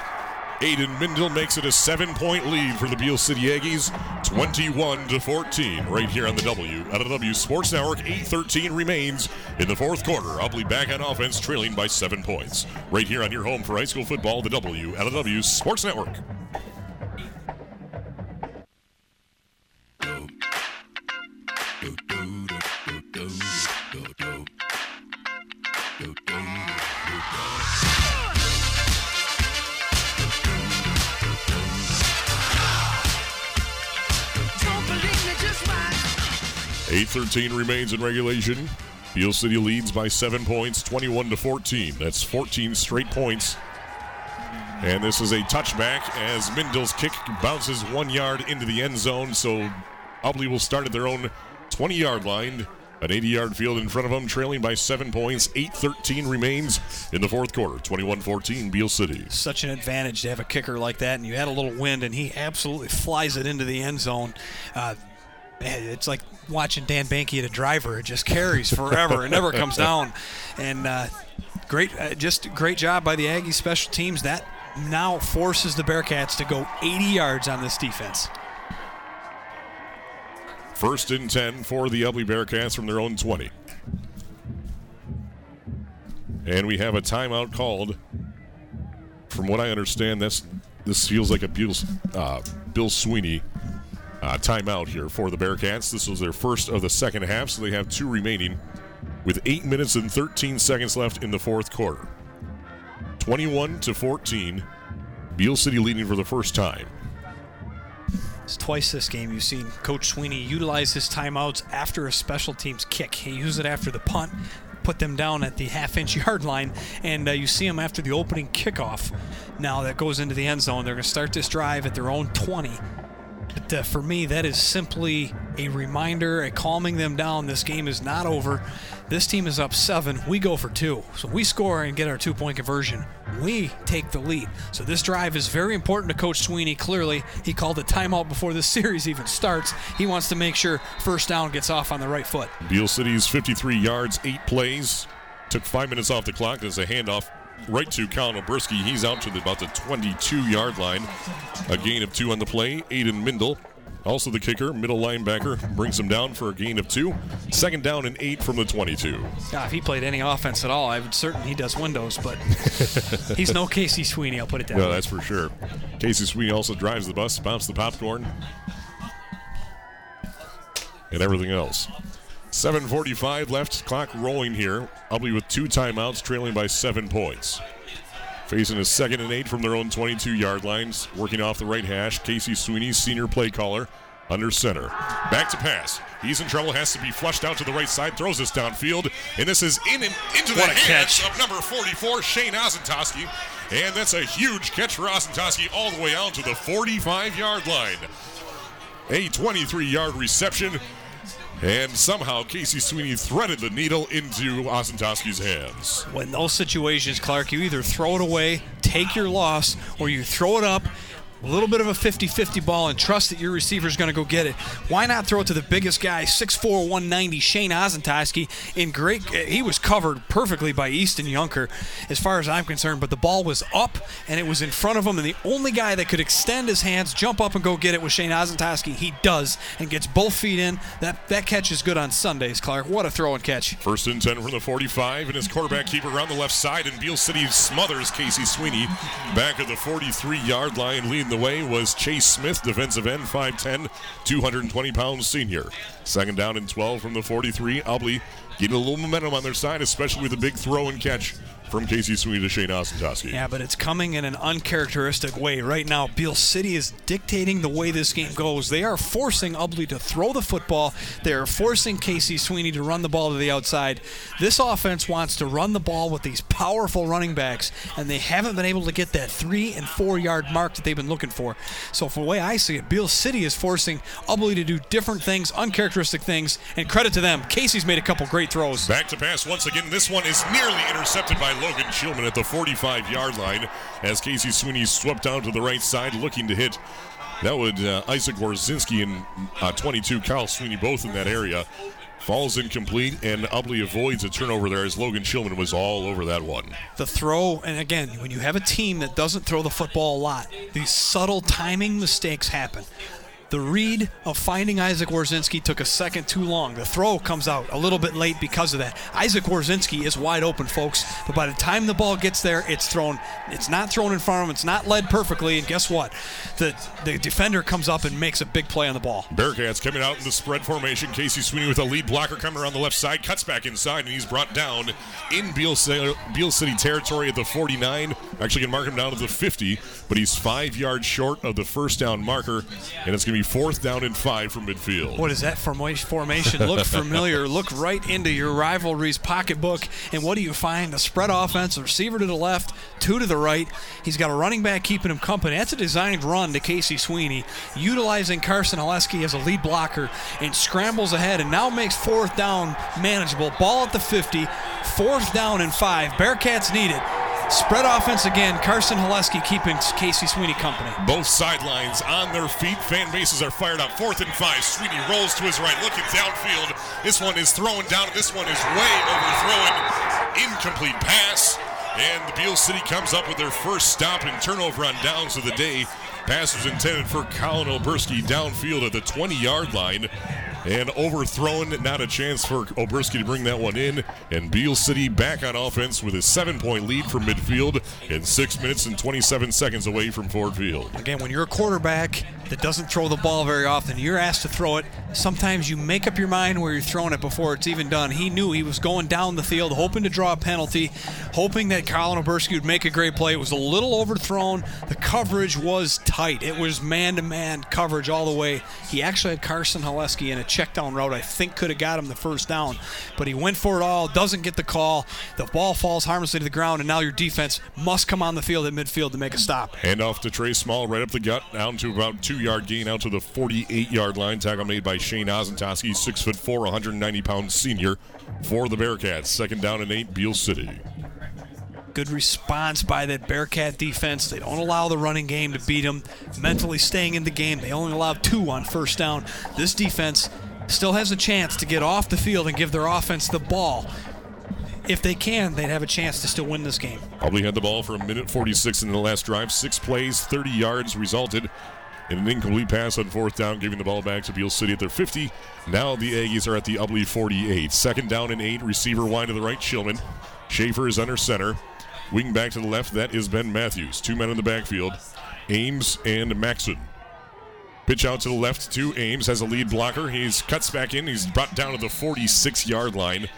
Aiden Mindel makes it a 7-point lead for the Beale City Aggies, 21-14, right here on the WLW Sports Network. 8:13 remains in the fourth quarter. Ubly back on offense, trailing by 7 points. Right here on your home for high school football, the WLW Sports Network. Eight 13 remains in regulation. Beale City leads by 7 points, 21-14. That's 14 straight points. And this is a touchback as Mindel's kick bounces 1 yard into the end zone. So Ubly will start at their own 20-yard line. An 80-yard field in front of them, trailing by 7 points. 8:13 remains in the fourth quarter. 21-14, Beale City. Such an advantage to have a kicker like that. And you had a little wind, and he absolutely flies it into the end zone. It's like watching Dan Banky at a driver. It just carries forever. It never comes down. And great job by the Aggie special teams. That now forces the Bearcats to go 80 yards on this defense. First and 10 for the Ubly Bearcats from their own 20. And we have a timeout called. From what I understand, this feels like a Bill Sweeney timeout here for the Bearcats. This was their first of the second half, so they have two remaining with 8 minutes and 13 seconds left in the fourth quarter. 21-14, Beale City leading for the first time. It's twice this game you've seen Coach Sweeney utilize his timeouts after a special teams kick. He used it after the punt, put them down at the half-inch yard line, and you see him after the opening kickoff. Now that goes into the end zone. They're going to start this drive at their own 20. But for me, that is simply a reminder, a calming them down. This game is not over. This team is up 7. We go for 2. So we score and get our 2-point conversion. We take the lead. So this drive is very important to Coach Sweeney, clearly. He called a timeout before this series even starts. He wants to make sure first down gets off on the right foot. Beale City's 53 yards, 8 plays. Took 5 minutes off the clock. There's a handoff right to Colin Oberski. He's out to about the 22-yard line. A gain of 2 on the play. Aiden Mindel, also the kicker, middle linebacker, brings him down for a gain of 2. Second down and 8 from the 22. If he played any offense at all, I'm certain he does windows, but he's no Casey Sweeney, I'll put it that way. No, that's for sure. Casey Sweeney also drives the bus, pops the popcorn, and everything else. 7:45 left, clock rolling here. Ubly with 2 timeouts, trailing by 7 points. Facing a second and 8 from their own 22-yard lines, working off the right hash. Casey Sweeney, senior play caller, under center. Back to pass. He's in trouble, has to be flushed out to the right side, throws this downfield, and this is in and into the hands of number 44, Shane Osentoski. And that's a huge catch for Osentoski all the way out to the 45-yard line. A 23-yard reception. And somehow Casey Sweeney threaded the needle into Osentoski's hands. When those situations, Clark, you either throw it away, take your loss, or you throw it up, a little bit of a 50-50 ball, and trust that your receiver's going to go get it. Why not throw it to the biggest guy, 6'4", 190, Shane Osentoski. He was covered perfectly by Easton Yunker, as far as I'm concerned, but the ball was up, and it was in front of him, and the only guy that could extend his hands, jump up and go get it was Shane Osentoski. He does, and gets both feet in. That catch is good on Sundays, Clark. What a throw and catch. First and 10 from the 45, and his quarterback keeper around the left side, and Beale City smothers Casey Sweeney back at the 43-yard line, leading the way was Chase Smith, defensive end, 5'10", 220-pound senior. Second down and 12 from the 43. Ubly getting a little momentum on their side, especially with a big throw and catch from Casey Sweeney to Shane Osentoski. Yeah, but it's coming in an uncharacteristic way. Right now, Beale City is dictating the way this game goes. They are forcing Ubly to throw the football. They are forcing Casey Sweeney to run the ball to the outside. This offense wants to run the ball with these powerful running backs, and they haven't been able to get that 3- and 4-yard mark that they've been looking for. So from the way I see it, Beale City is forcing Ubly to do different things, uncharacteristic things, and credit to them. Casey's made a couple great throws. Back to pass once again. This one is nearly intercepted by Logan Chilman at the 45-yard line as Casey Sweeney swept down to the right side looking to hit. That would Isaac Warzynski and 22 Kyle Sweeney both in that area. Falls incomplete, and Ubly avoids a turnover there as Logan Chilman was all over that one. The throw, and again, when you have a team that doesn't throw the football a lot, these subtle timing mistakes happen. The read of finding Isaac Warzynski took a second too long. The throw comes out a little bit late because of that. Isaac Warzynski is wide open, folks, but by the time the ball gets there, it's thrown. It's not thrown in front of him. It's not led perfectly, and guess what? The defender comes up and makes a big play on the ball. Bearcats coming out in the spread formation. Casey Sweeney with a lead blocker coming around the left side, cuts back inside, and he's brought down in Beale City territory at the 49. Actually can mark him down to the 50, but he's 5 yards short of the first down marker, and it's going to be 4th down and 5 from midfield. What is that formation? Look familiar. Look right into your rivalry's pocketbook. And what do you find? The spread offense, receiver to the left, two to the right. He's got a running back keeping him company. That's a designed run to Casey Sweeney, utilizing Carson Haleski as a lead blocker, and scrambles ahead and now makes 4th down manageable. Ball at the 50, 4th down and 5. Bearcats need it. Spread offense again. Carson Haleski keeping Casey Sweeney company. Both sidelines on their feet. Fan bases are fired up. 4th and 5. Sweeney rolls to his right, looking downfield. This one is thrown down. This one is way overthrown. Incomplete pass. And the Beale City comes up with their first stop and turnover on downs of the day. Pass was intended for Colin Oberski downfield at the 20-yard line. And overthrown, not a chance for Oberski to bring that one in. And Beale City back on offense with a 7-point lead from midfield and 6 minutes and 27 seconds away from Ford Field. Again, when you're a quarterback that doesn't throw the ball very often, you're asked to throw it. Sometimes you make up your mind where you're throwing it before it's even done. He knew he was going down the field, hoping to draw a penalty, hoping that Colin Oberski would make a great play. It was a little overthrown. The coverage was tight. It was man-to-man coverage all the way. He actually had Carson Haleski in a check down route, I think could have got him the first down, but he went for it all, doesn't get the call. The ball falls harmlessly to the ground, and now your defense must come on the field at midfield to make a stop. Hand off to Trey Small, right up the gut, down to about 2-yard gain, out to the 48-yard line. Tackle made by Shane Osentoski, 6'4", 190-pound senior for the Bearcats. 2nd down and 8, Beale City. Good response by that Bearcat defense. They don't allow the running game to beat them. Mentally staying in the game, they only allowed 2 on 1st down. This defense still has a chance to get off the field and give their offense the ball. If they can, they'd have a chance to still win this game. Probably had the ball for 1:46 in the last drive. 6 plays, 30 yards resulted in an incomplete pass on 4th down, giving the ball back to Beale City at their 50. Now the Aggies are at the Ubly 48. 2nd down and 8, receiver wide to the right, Chilman. Schaefer is under center. Wing back to the left, that is Ben Matthews. 2 men in the backfield, Ames and Maxson. Pitch out to the left to Ames, has a lead blocker. He cuts back in, he's brought down to the 46-yard line.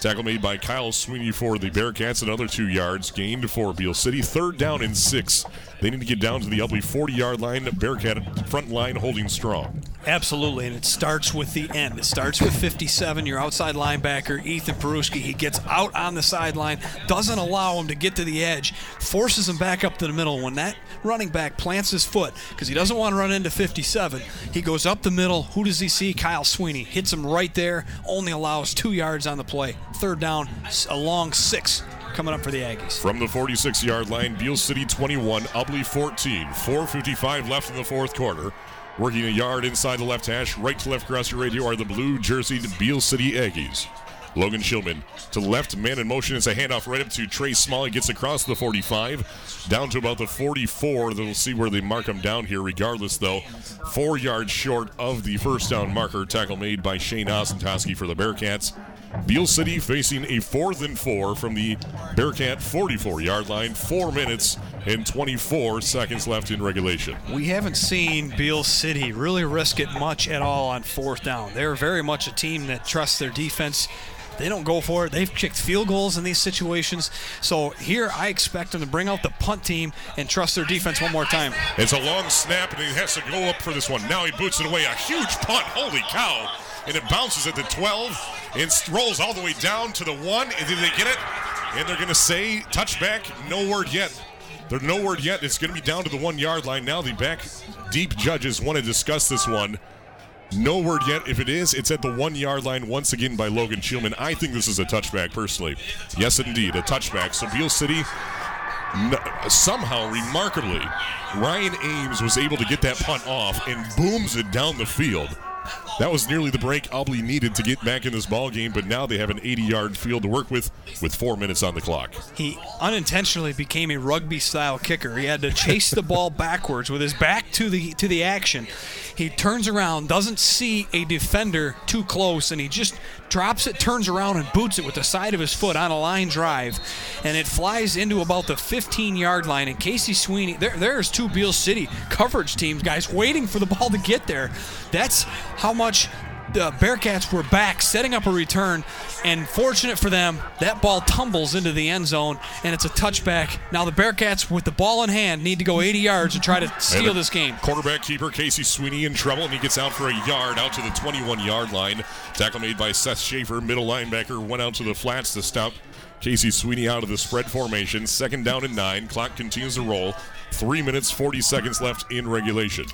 Tackle made by Kyle Sweeney for the Bearcats, another 2 yards gained for Beale City. 3rd down and 6. They need to get down to the Ubly 40-yard line. Bearcat front line holding strong. Absolutely, and it starts with the end. It starts with 57, your outside linebacker, Ethan Peruski. He gets out on the sideline, doesn't allow him to get to the edge, forces him back up to the middle. When that running back plants his foot, because he doesn't want to run into 57, he goes up the middle. Who does he see? Kyle Sweeney. Hits him right there, only allows 2 yards on the play. 3rd down, a long 6. Coming up for the Aggies. From the 46-yard line, Beale City 21, Ubly 14. 4:55 left in the 4th quarter. Working a yard inside the left hash, right to left across your radio are the blue-jerseyed Beale City Aggies. Logan Chilman to left, man in motion. It's a handoff right up to Trey Small. He gets across the 45, down to about the 44. They'll see where they mark him down here. Regardless, though, 4 yards short of the 1st down marker. Tackle made by Shane Osentoski for the Bearcats. Beale City facing a 4th and 4 from the Bearcat 44-yard line. 4 minutes and 24 seconds left in regulation. We haven't seen Beale City really risk it much at all on 4th down. They're very much a team that trusts their defense. They don't go for it. They've kicked field goals in these situations. So here I expect them to bring out the punt team and trust their defense one more time. It's a long snap, and he has to go up for this one. Now he boots it away. A huge punt. Holy cow. And it bounces at the 12. It rolls all the way down to the 1, and then they get it, and they're going to say touchback. No word yet. There's no word yet. It's going to be down to the 1-yard line. Now the back deep judges want to discuss this one. No word yet. If it is, it's at the 1-yard line once again by Logan Chilman. I think this is a touchback, personally. Yes, indeed, a touchback. So Beale City, somehow, remarkably, Ryan Ames was able to get that punt off and booms it down the field. That was nearly the break Ubly needed to get back in this ballgame, but now they have an 80-yard field to work with 4 minutes on the clock. He unintentionally became a rugby-style kicker. He had to chase the ball backwards with his back to the action. He turns around, doesn't see a defender too close, and he just drops it, turns around, and boots it with the side of his foot on a line drive. And it flies into about the 15-yard line, and Casey Sweeney, there's two Beale City coverage teams, guys, waiting for the ball to get there. That's how much the Bearcats were back, setting up a return, and fortunate for them, that ball tumbles into the end zone, and it's a touchback. Now the Bearcats, with the ball in hand, need to go 80 yards to try to steal this game. Quarterback keeper Casey Sweeney in trouble, and he gets out for a yard, out to the 21-yard line. Tackle made by Seth Schaefer, middle linebacker, went out to the flats to stop Casey Sweeney out of the spread formation. Second down and 9. Clock continues to roll. 3 minutes, 40 seconds left in regulation.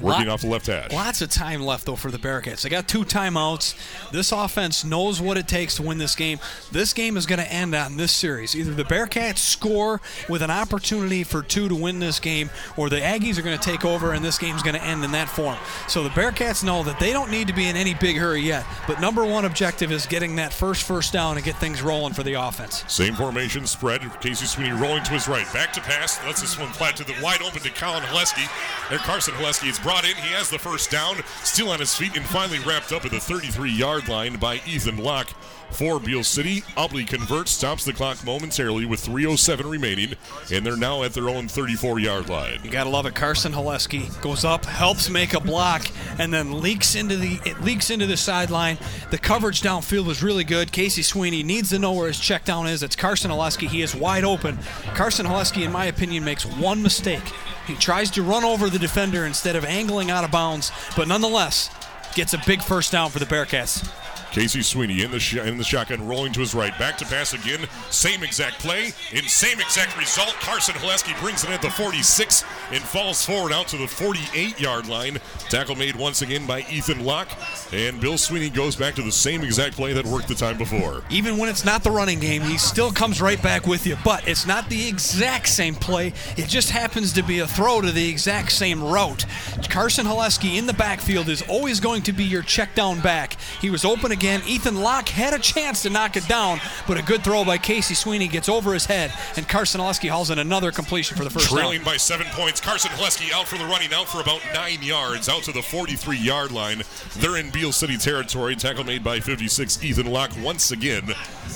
Working off the left hash. Lots of time left, though, for the Bearcats. They got two timeouts. This offense knows what it takes to win this game. This game is going to end on this series. Either the Bearcats score with an opportunity for two to win this game, or the Aggies are going to take over, and this game's going to end in that form. So the Bearcats know that they don't need to be in any big hurry yet, but number one objective is getting that first down and get things rolling for the offense. Same formation, spread. Casey Sweeney rolling to his right. Back to pass. Lets this one flat to the wide open to Colin Haleski. There, Carson Haleski is brought in. He has the first down, still on his feet, and finally wrapped up at the 33-yard line by Ethan Locke for Beale City. Ubly converts, stops the clock momentarily with 3:07 remaining, and they're now at their own 34-yard line. You gotta love it. Carson Haleski goes up, helps make a block, and then leaks into the sideline. The coverage downfield was really good. Casey Sweeney needs to know where his check down is. It's Carson Haleski. He is wide open. Carson Haleski, in my opinion, makes one mistake. He tries to run over the defender instead of angling out of bounds, but nonetheless gets a big first down for the Bearcats. Casey Sweeney in the shotgun, rolling to his right. Back to pass again. Same exact play and same exact result. Carson Haleski brings it at the 46 and falls forward out to the 48-yard line. Tackle made once again by Ethan Locke. And Bill Sweeney goes back to the same exact play that worked the time before. Even when it's not the running game, he still comes right back with you. But it's not the exact same play. It just happens to be a throw to the exact same route. Carson Haleski in the backfield is always going to be your check down back. He was open again. Ethan Locke had a chance to knock it down, but a good throw by Casey Sweeney gets over his head, and Carson Haleski hauls in another completion for the first down. Trailing by 7 points. Carson Haleski out for the running, out for about 9 yards, out to the 43-yard line. They're in Beale City territory. Tackle made by 56, Ethan Locke, once again.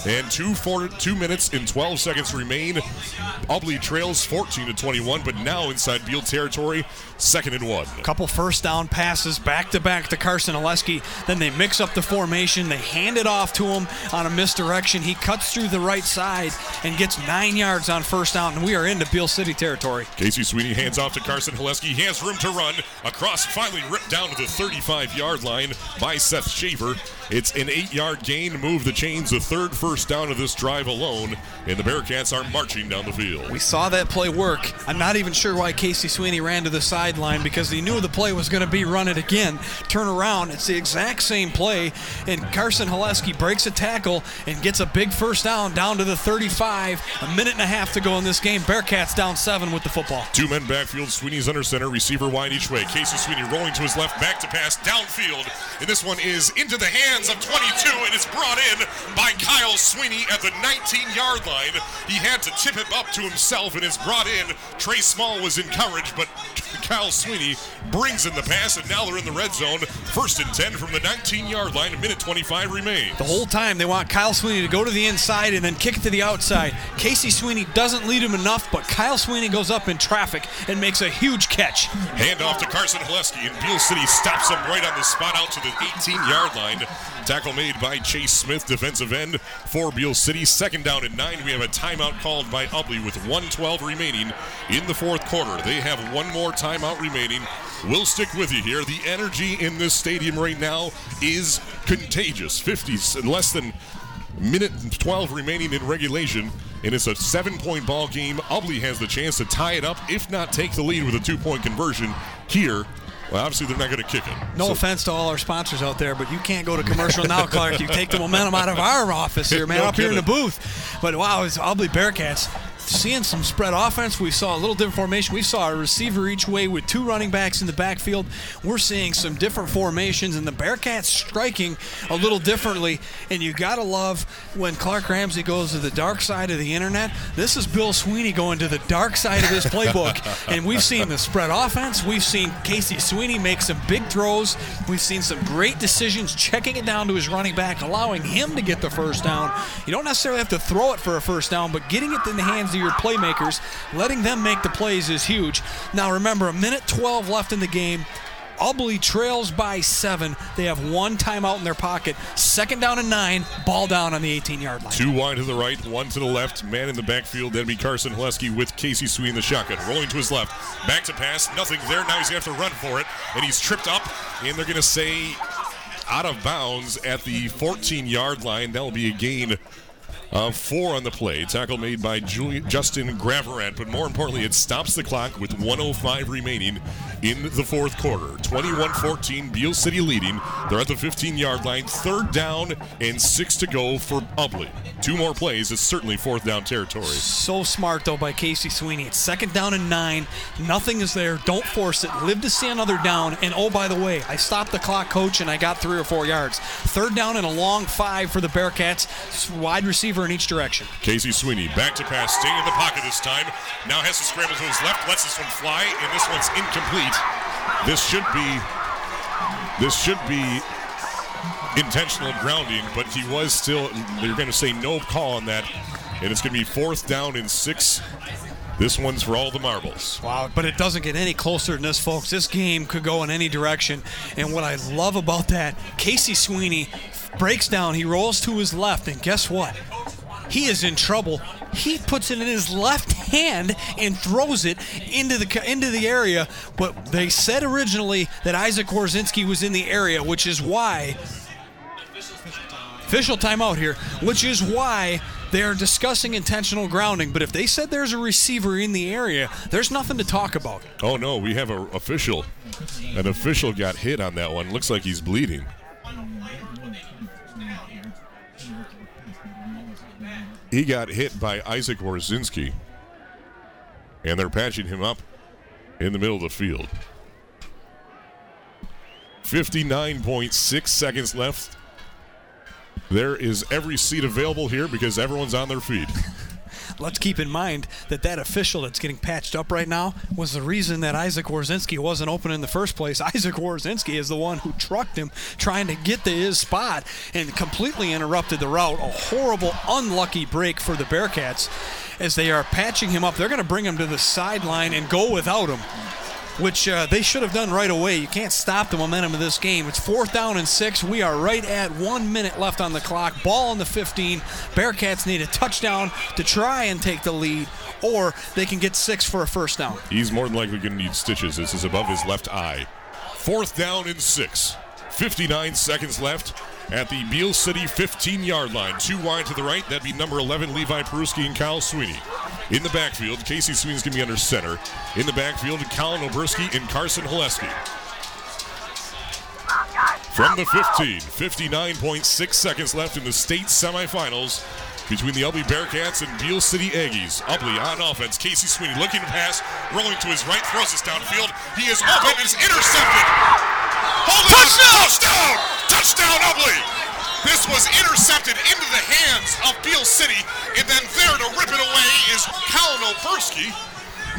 And 2 minutes and 12 seconds remain. Ubly trails 14-21, but now inside Beale territory, 2nd and 1. A couple first down passes back-to-back to Carson Haleski. Then they mix up the formation. They hand it off to him on a misdirection. He cuts through the right side and gets 9 yards on first down, and we are into Beale City territory. Casey Sweeney hands off to Carson Haleski. He has room to run. Across, finally ripped down to the 35-yard line by Seth Schaefer. It's an 8-yard gain. Move the chains, the third first down of this drive alone, and the Bearcats are marching down the field. We saw that play work. I'm not even sure why Casey Sweeney ran to the sideline, because he knew the play was going to be run it again. Turn around. It's the exact same play, and Carson Haleski breaks a tackle and gets a big first down to the 35. A minute and a half to go in this game. Bearcats down 7 with the football. Two men backfield. Sweeney's under center. Receiver wide each way. Casey Sweeney rolling to his left. Back to pass. Downfield. And this one is into the hands of 22, and it's brought in by Kyle Sweeney at the 19-yard line. He had to tip it up to himself, and it's brought in. Trey Small was encouraged, but Kyle Sweeney brings in the pass, and now they're in the red zone. 1st and 10 from the 19-yard line. A minute 25 remains. The whole time they want Kyle Sweeney to go to the inside and then kick it to the outside. Casey Sweeney doesn't lead him enough, but Kyle Sweeney goes up in traffic and makes a huge catch. Handoff to Carson Haleski, and Beale City stops him right on the spot out to the 18-yard line. Tackle made by Chase Smith, defensive end for Beale City. 2nd down and 9. We have a timeout called by Ubly with 1:12 remaining in the fourth quarter. They have one more timeout remaining. We'll stick with you here. The energy in this stadium right now is contagious. 50s and less than minute 12 remaining in regulation, and it's a 7-point ball game. Ubly has the chance to tie it up, if not take the lead with a 2-point conversion here. Well, obviously, they're not going to kick it. No offense to all our sponsors out there, but you can't go to commercial now, Clark. You take the momentum out of our office here, man, no kidding. Here in the booth. But, wow, it's Ubly Bearcats. seeing some spread offense. We saw a little different formation. We saw a receiver each way with two running backs in the backfield. We're seeing some different formations, and the Bearcats striking a little differently. And you got to love when Clark Ramsey goes to the dark side of the internet. This is Bill Sweeney going to the dark side of this playbook. And we've seen the spread offense. We've seen Casey Sweeney make some big throws. We've seen some great decisions, checking it down to his running back, allowing him to get the first down. You don't necessarily have to throw it for a first down, but getting it in the hands of your playmakers, letting them make the plays is huge. Now remember, a minute 12 left in the game. Ubly trails by 7. They have one timeout in their pocket. Second down and 9, ball down on the 18-yard line. Two wide to the right, one to the left. Man in the backfield, that'd be Carson Haleski with Casey Sweeney in the shotgun. Rolling to his left, back to pass, nothing there. Now he's going to have to run for it, and he's tripped up, and they're going to say out of bounds at the 14-yard line. That'll be a gain of 4 on the play. Tackle made by Justin Graverat, but more importantly, it stops the clock with 1:05 remaining in the fourth quarter. 21-14, Beale City leading. They're at the 15-yard line, third down and 6 to go for Ubly. Two more plays, it's certainly fourth down territory. So smart, though, by Casey Sweeney. It's second down and 9. Nothing is there. Don't force it. Live to see another down. And, oh, by the way, I stopped the clock, Coach, and I got 3 or 4 yards. Third down and a long 5 for the Bearcats. Wide receiver in each direction. Casey Sweeney back to pass, staying in the pocket this time. Now has to scramble to his left, lets this one fly, and this one's incomplete. This should be intentional grounding, but he was still, they're going to say no call on that, and it's going to be fourth down and 6. This one's for all the marbles. Wow, but it doesn't get any closer than this, folks. This game could go in any direction, and what I love about that, Casey Sweeney breaks down, he rolls to his left, and guess what? He is in trouble. He puts it in his left hand and throws it into the area. But they said originally that Isaac Orzinski was in the area, which is why official timeout here, which is why they're discussing intentional grounding. But if they said there's a receiver in the area, there's nothing to talk about. Oh no, we have an official. An official got hit on that one. Looks like he's bleeding. He got hit by Isaac Warzynski, and they're patching him up in the middle of the field. 59.6 seconds left. There is every seat available here because everyone's on their feet. Let's keep in mind that official that's getting patched up right now was the reason that Isaac Warzynski wasn't open in the first place. Isaac Warzynski is the one who trucked him trying to get to his spot and completely interrupted the route. A horrible, unlucky break for the Bearcats as they are patching him up. They're going to bring him to the sideline and go without him, which they should have done right away. You can't stop the momentum of this game. It's fourth down and 6. We are right at 1 minute left on the clock. Ball on the 15. Bearcats need a touchdown to try and take the lead, or they can get 6 for a first down. He's more than likely going to need stitches. This is above his left eye. Fourth down and 6. 59 seconds left at the Beale City 15-yard line. Two wide to the right. That'd be number 11, Levi Peruski and Kyle Sweeney. In the backfield, Casey Sweeney's going to be under center. In the backfield, Colin Oberski and Carson Haleski. From the 15, 59.6 seconds left in the state semifinals between the Ubly Bearcats and Beale City Aggies. Ubly on offense. Casey Sweeney looking to pass, rolling to his right, throws this downfield. He is open and is intercepted. Touchdown! Touchdown, Ubly! This was intercepted into the hands of Beale City, and then there to rip it away is Colin Oberski.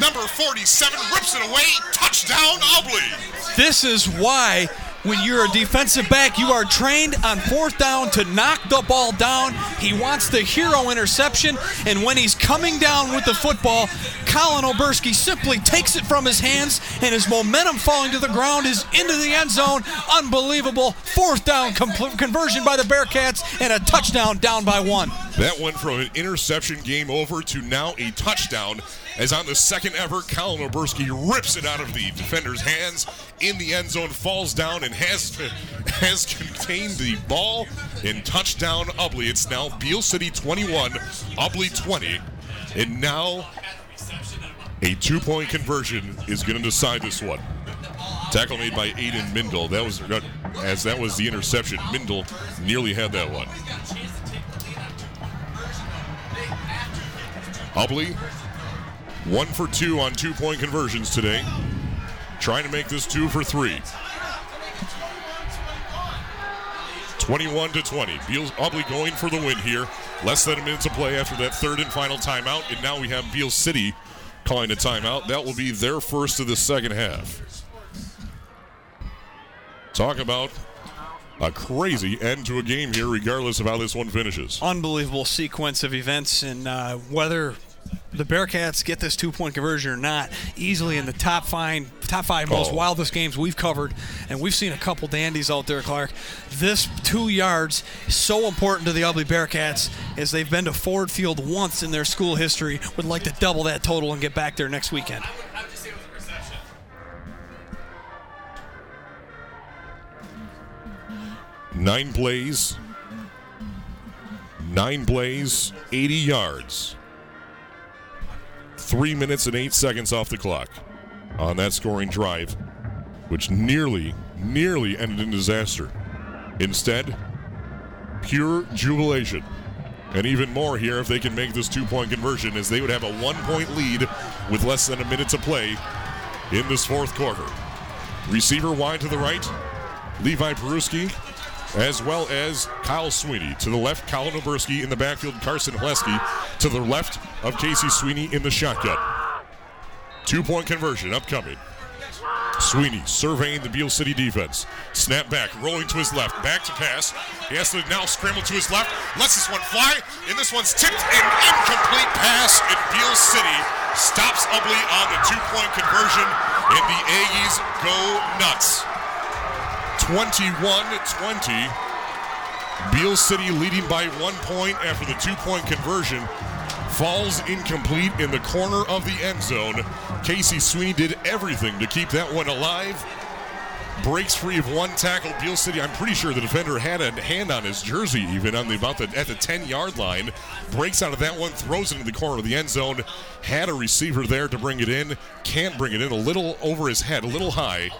Number 47 rips it away. Touchdown, Ubly! This is why, when you're a defensive back, you are trained on fourth down to knock the ball down. He wants the hero interception, and when he's coming down with the football, Colin Oberski simply takes it from his hands, and his momentum falling to the ground is into the end zone. Unbelievable. Fourth down conversion by the Bearcats, and a touchdown down by 1. That went from an interception game over to now a touchdown, as on the second ever, Colin Oberski rips it out of the defender's hands in the end zone, falls down, and has contained the ball, and touchdown Ubly. It's now Beale City 21, Ubly 20, and now a 2-point conversion is going to decide this one. Tackle made by Aiden Mindel. That was the interception. Mindel nearly had that one. Ubly One for two on two-point conversions today. Trying to make this 2 for 3. 21-20. Beale's probably going for the win here. Less than a minute to play after that third and final timeout. And now we have Beale City calling a timeout. That will be their first of the second half. Talk about a crazy end to a game here, regardless of how this one finishes. Unbelievable sequence of events, and whether the Bearcats get this two-point conversion or not, easily in the top five most wildest games we've covered, and we've seen a couple dandies out there, Clark. This 2 yards, so important to the Ubly Bearcats, as they've been to Ford Field once in their school history. Would like to double that total and get back there next weekend. I would just say it was a reception. Nine plays, 80 yards. 3 minutes and 8 seconds off the clock on that scoring drive, which nearly ended in disaster. Instead, pure jubilation. And even more here if they can make this two-point conversion, as they would have a one-point lead with less than a minute to play in this fourth quarter. Receiver wide to the right, Levi Peruski, as well as Kyle Sweeney. To the left, Colin Oberski in the backfield, Carson Haleski to the left of Casey Sweeney in the shotgun. Two-point conversion upcoming. Sweeney surveying the Beale City defense. Snap back, rolling to his left, back to pass. He has to now scramble to his left, lets this one fly, and this one's tipped and incomplete pass, and Beale City stops Ubly on the two-point conversion, and the Aggies go nuts. 21-20. Beale City leading by 1 point after the two-point conversion falls incomplete in the corner of the end zone. Casey Sweeney did everything to keep that one alive. Breaks free of one tackle. Beale City, I'm pretty sure the defender had a hand on his jersey even at the 10-yard line. Breaks out of that one, throws it into the corner of the end zone. Had a receiver there to bring it in. Can't bring it in, a little over his head, a little high.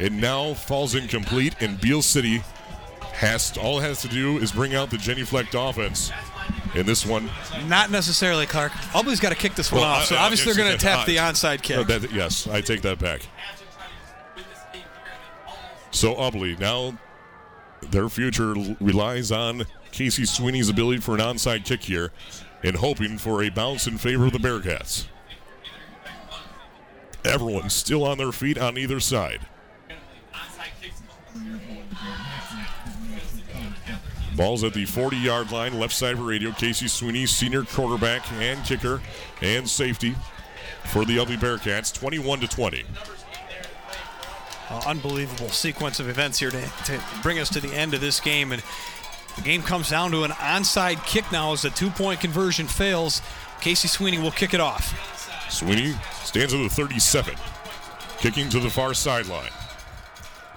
It now falls incomplete, and Beale City all it has to do is bring out the genuflect offense in this one. Not necessarily, Clark. Ubly's got to kick this one off, so obviously they're going to tap the onside kick. Yes, I take that back. So Ubly, now their future relies on Casey Sweeney's ability for an onside kick here and hoping for a bounce in favor of the Bearcats. Everyone still on their feet on either side. Ball's at the 40-yard line, left side of the radio. Casey Sweeney, senior quarterback and kicker and safety for the Ubly Bearcats, 21-20. Unbelievable sequence of events here to bring us to the end of this game. And the game comes down to an onside kick now as the two-point conversion fails. Casey Sweeney will kick it off. Sweeney stands at the 37, kicking to the far sideline.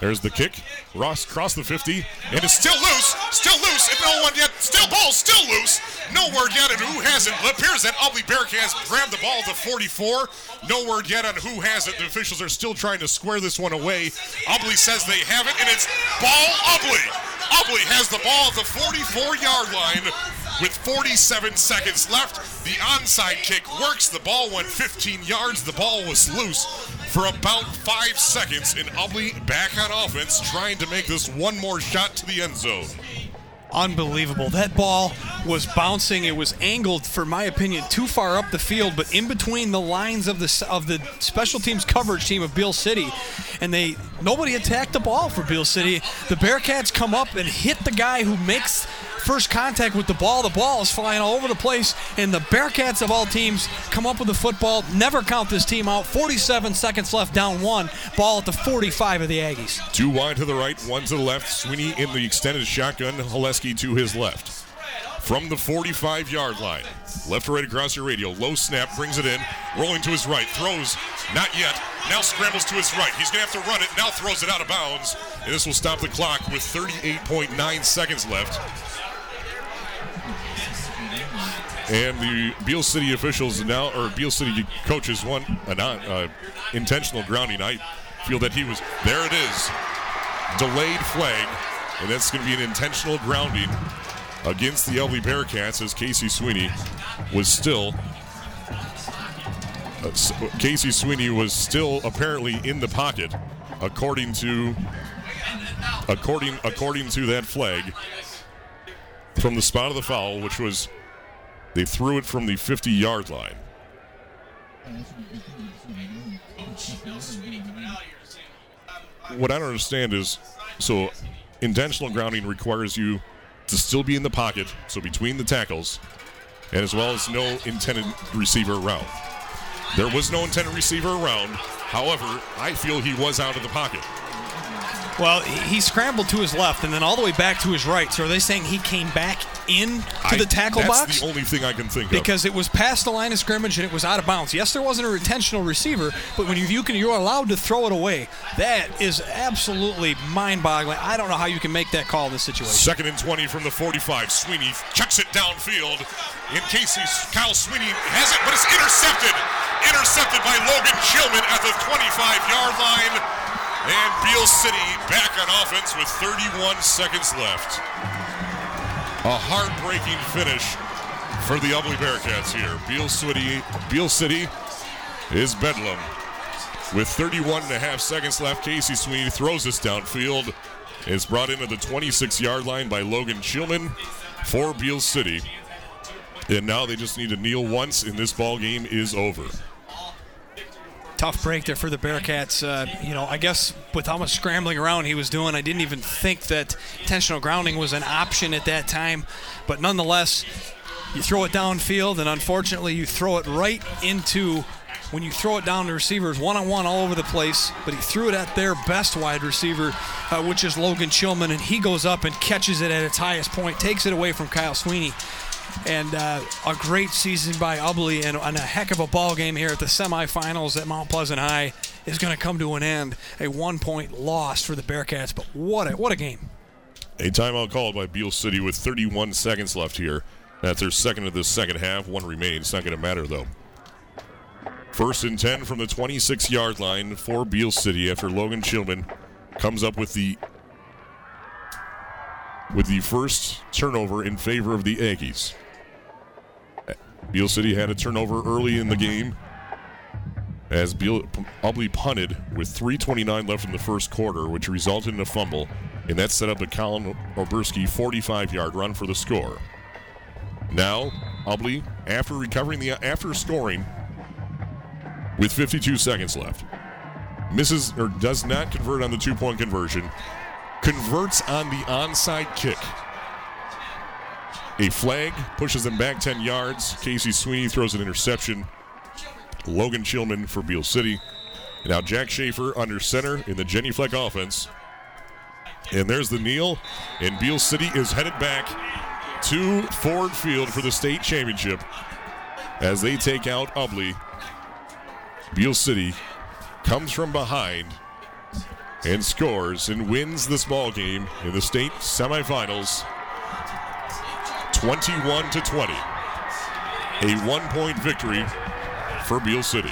There's the kick. Ross crossed the 50, and it's still loose, and no one yet, still loose, no word yet on who has it. It appears that Ubly Bearcats grabbed the ball at the 44, no word yet on who has it. The officials are still trying to square this one away. Ubly says they have it, and it's ball Ubly. Ubly has the ball at the 44-yard line with 47 seconds left. The onside kick works. The ball went 15 yards. The ball was loose for about 5 seconds, and Ubly back on offense, trying to make this one more shot to the end zone. Unbelievable. That ball was bouncing. It was angled, for my opinion, too far up the field, but in between the lines of the special teams coverage team of Beale City, and nobody attacked the ball for Beale City. The Bearcats come up and hit the guy who makes first contact with the ball. The ball is flying all over the place, and the Bearcats of all teams come up with the football. Never count this team out. 47 seconds left, down one. Ball at the 45 of the Aggies. Two wide to the right, one to the left. Sweeney in the extended shotgun. Haleski to his left. From the 45-yard line, left to right across your radio. Low snap, brings it in. Rolling to his right, throws. Not yet. Now scrambles to his right. He's going to have to run it. Now throws it out of bounds. And this will stop the clock with 38.9 seconds left. And the Beale City officials now, or Beale City coaches, want an intentional grounding. I feel that he was, there it is, delayed flag, and that's going to be an intentional grounding against the Ubly Bearcats as Casey Sweeney was still Casey Sweeney was still apparently in the pocket, according to that flag from the spot of the foul, which was they threw it from the 50-yard line. What I don't understand is, so intentional grounding requires you to still be in the pocket, so between the tackles, and as well as no intended receiver around. There was no intended receiver around. However, I feel he was out of the pocket. Well, he scrambled to his left and then all the way back to his right. So are they saying he came back in to the tackle box? That's the only thing I can think of. Because it was past the line of scrimmage and it was out of bounds. Yes, there wasn't an intentional receiver, but when you're allowed to throw it away. That is absolutely mind-boggling. I don't know how you can make that call in this situation. 2nd and 20 from the 45. Sweeney chucks it downfield. In case Kyle Sweeney has it, but it's intercepted. Intercepted by Logan Chilman at the 25-yard line. And Beale City back on offense with 31 seconds left. A heartbreaking finish for the Ubly Bearcats here. Beale City is Bedlam. With 31 and a half seconds left, Casey Sweeney throws this downfield. It's brought into the 26-yard line by Logan Chilman for Beale City. And now they just need to kneel once, and this ball game is over. Tough break there for the Bearcats. I guess with how much scrambling around he was doing, I didn't even think that intentional grounding was an option at that time. But nonetheless, you throw it downfield, and unfortunately you throw it right into, when you throw it down to receivers, one-on-one all over the place. But he threw it at their best wide receiver, which is Logan Chilman, and he goes up and catches it at its highest point, takes it away from Kyle Sweeney. And a great season by Ubly and a heck of a ball game here at the semifinals at Mount Pleasant High is going to come to an end. A 1-point loss for the Bearcats, but what a game. A timeout called by Beale City with 31 seconds left here. That's their second of the second half. One remains. It's not going to matter, though. 1st and 10 from the 26-yard line for Beale City after Logan Chilman comes up with the first turnover in favor of the Aggies. Beale City had a turnover early in the game as Ubly punted with 3:29 left in the first quarter, which resulted in a fumble, and that set up a Colin Oberski 45-yard run for the score. Now, Ubly, after scoring with 52 seconds left, does not convert on the two-point conversion, converts on the onside kick. A flag pushes them back 10 yards. Casey Sweeney throws an interception. Logan Chilman for Beale City. And now Jack Schaefer under center in the Jenny Fleck offense. And there's the kneel. And Beale City is headed back to Ford Field for the state championship as they take out Ubly. Beale City comes from behind and scores and wins this ball game in the state semifinals 21-20. A 1-point victory for Beale City.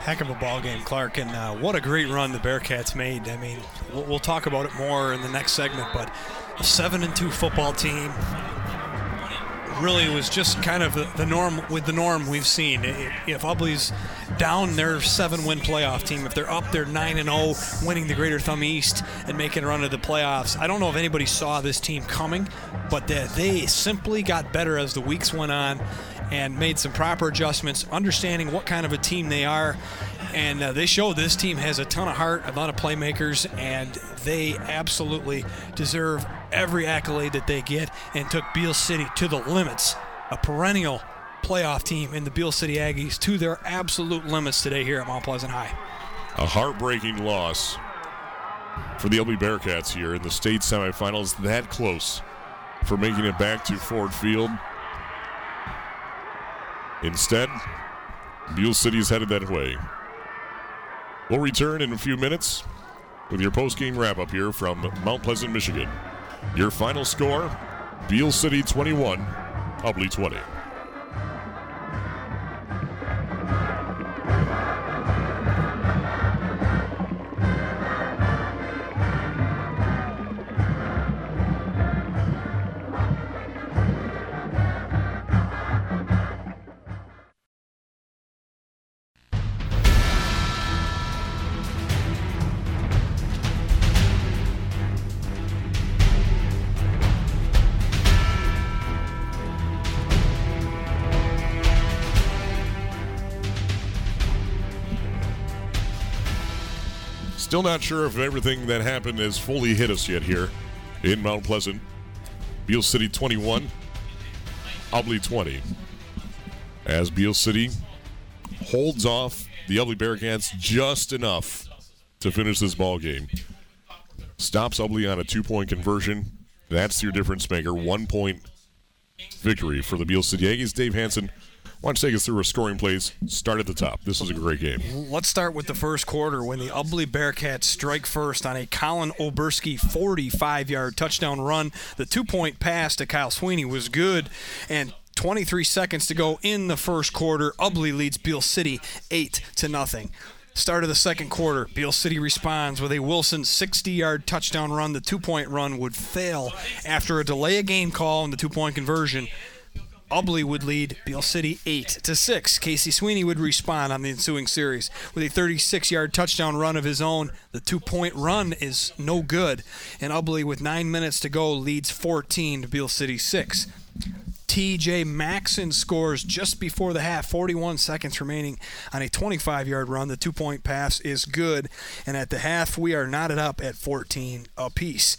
Heck of a ball game, Clark, and what a great run the Bearcats made. I mean, we'll talk about it more in the next segment, but a 7-2 football team really was just kind of the norm we've seen. If Ubly's down their 7-win playoff team, if they're up, they're 9-0, winning the Greater Thumb East and making a run to the playoffs. I don't know if anybody saw this team coming, but they simply got better as the weeks went on and made some proper adjustments, understanding what kind of a team they are. And they showed this team has a ton of heart, a lot of playmakers, and they absolutely deserve every accolade that they get and took Beale City to the limits. A perennial playoff team in the Beale City Aggies to their absolute limits today here at Mount Pleasant High. A heartbreaking loss for the Ubly Bearcats here in the state semifinals, that close for making it back to Ford Field. Instead, Beale City is headed that way. We'll return in a few minutes with your post-game wrap-up here from Mount Pleasant, Michigan. Your final score, Beale City 21, Ubly 20. Still not sure if everything that happened has fully hit us yet here in Mount Pleasant. Beale City 21, Ubly 20. As Beale City holds off the Ubly Bearcats just enough to finish this ball game. Stops Ubly on a two-point conversion. That's your difference maker. 1 point victory for the Beale City Aggies. Dave Hansen, why don't you take us through our scoring plays? Start at the top. This is a great game. Let's start with the first quarter when the Ubly Bearcats strike first on a Colin Oberski 45-yard touchdown run. The two-point pass to Kyle Sweeney was good, and 23 seconds to go in the first quarter. Ubly leads Beale City 8-0. Start of the second quarter, Beale City responds with a Wilson 60-yard touchdown run. The two-point run would fail after a delay of game call and the two-point conversion. Ubly would lead Beale City 8-6. Casey Sweeney would respond on the ensuing series with a 36-yard touchdown run of his own. The two-point run is no good, and Ubly, with 9 minutes to go, leads 14 to Beale City 6. TJ Maxson scores just before the half, 41 seconds remaining on a 25-yard run. The two-point pass is good, and at the half, we are knotted up at 14 apiece.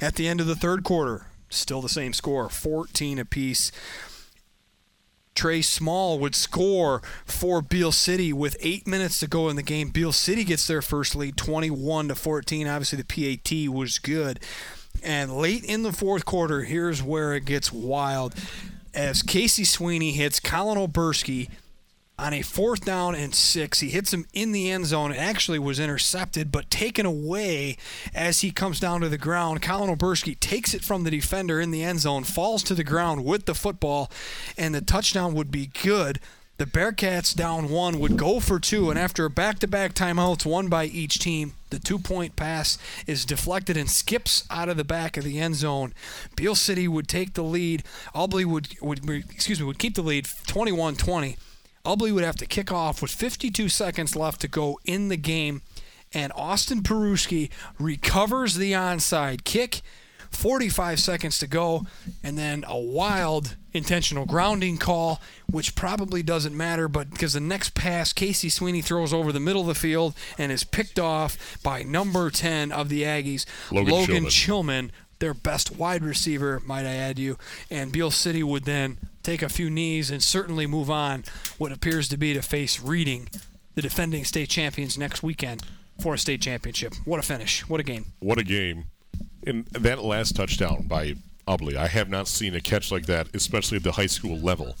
At the end of the third quarter, still the same score, 14 apiece. Trey Small would score for Beale City with 8 minutes to go in the game. Beale City gets their first lead, 21-14. Obviously, the PAT was good. And late in the fourth quarter, here's where it gets wild. As Casey Sweeney hits Colin Oberski on a 4th down and 6, he hits him in the end zone. It actually was intercepted, but taken away as he comes down to the ground. Colin Oberski takes it from the defender in the end zone, falls to the ground with the football, and the touchdown would be good. The Bearcats, down one, would go for two, and after back-to-back timeouts, one by each team, the two-point pass is deflected and skips out of the back of the end zone. Beale City would take the lead. Ubly would keep the lead 21-20. Ubly would have to kick off with 52 seconds left to go in the game, and Austin Peruski recovers the onside kick. 45 seconds to go, and then a wild intentional grounding call, which probably doesn't matter, but because the next pass, Casey Sweeney throws over the middle of the field and is picked off by number 10 of the Aggies, Logan Chilman, their best wide receiver, might I add you, and Beale City would then take a few knees and certainly move on what appears to be to face Reading, the defending state champions, next weekend for a state championship. What a finish. What a game. What a game. And that last touchdown by Ubly, I have not seen a catch like that, especially at the high school level,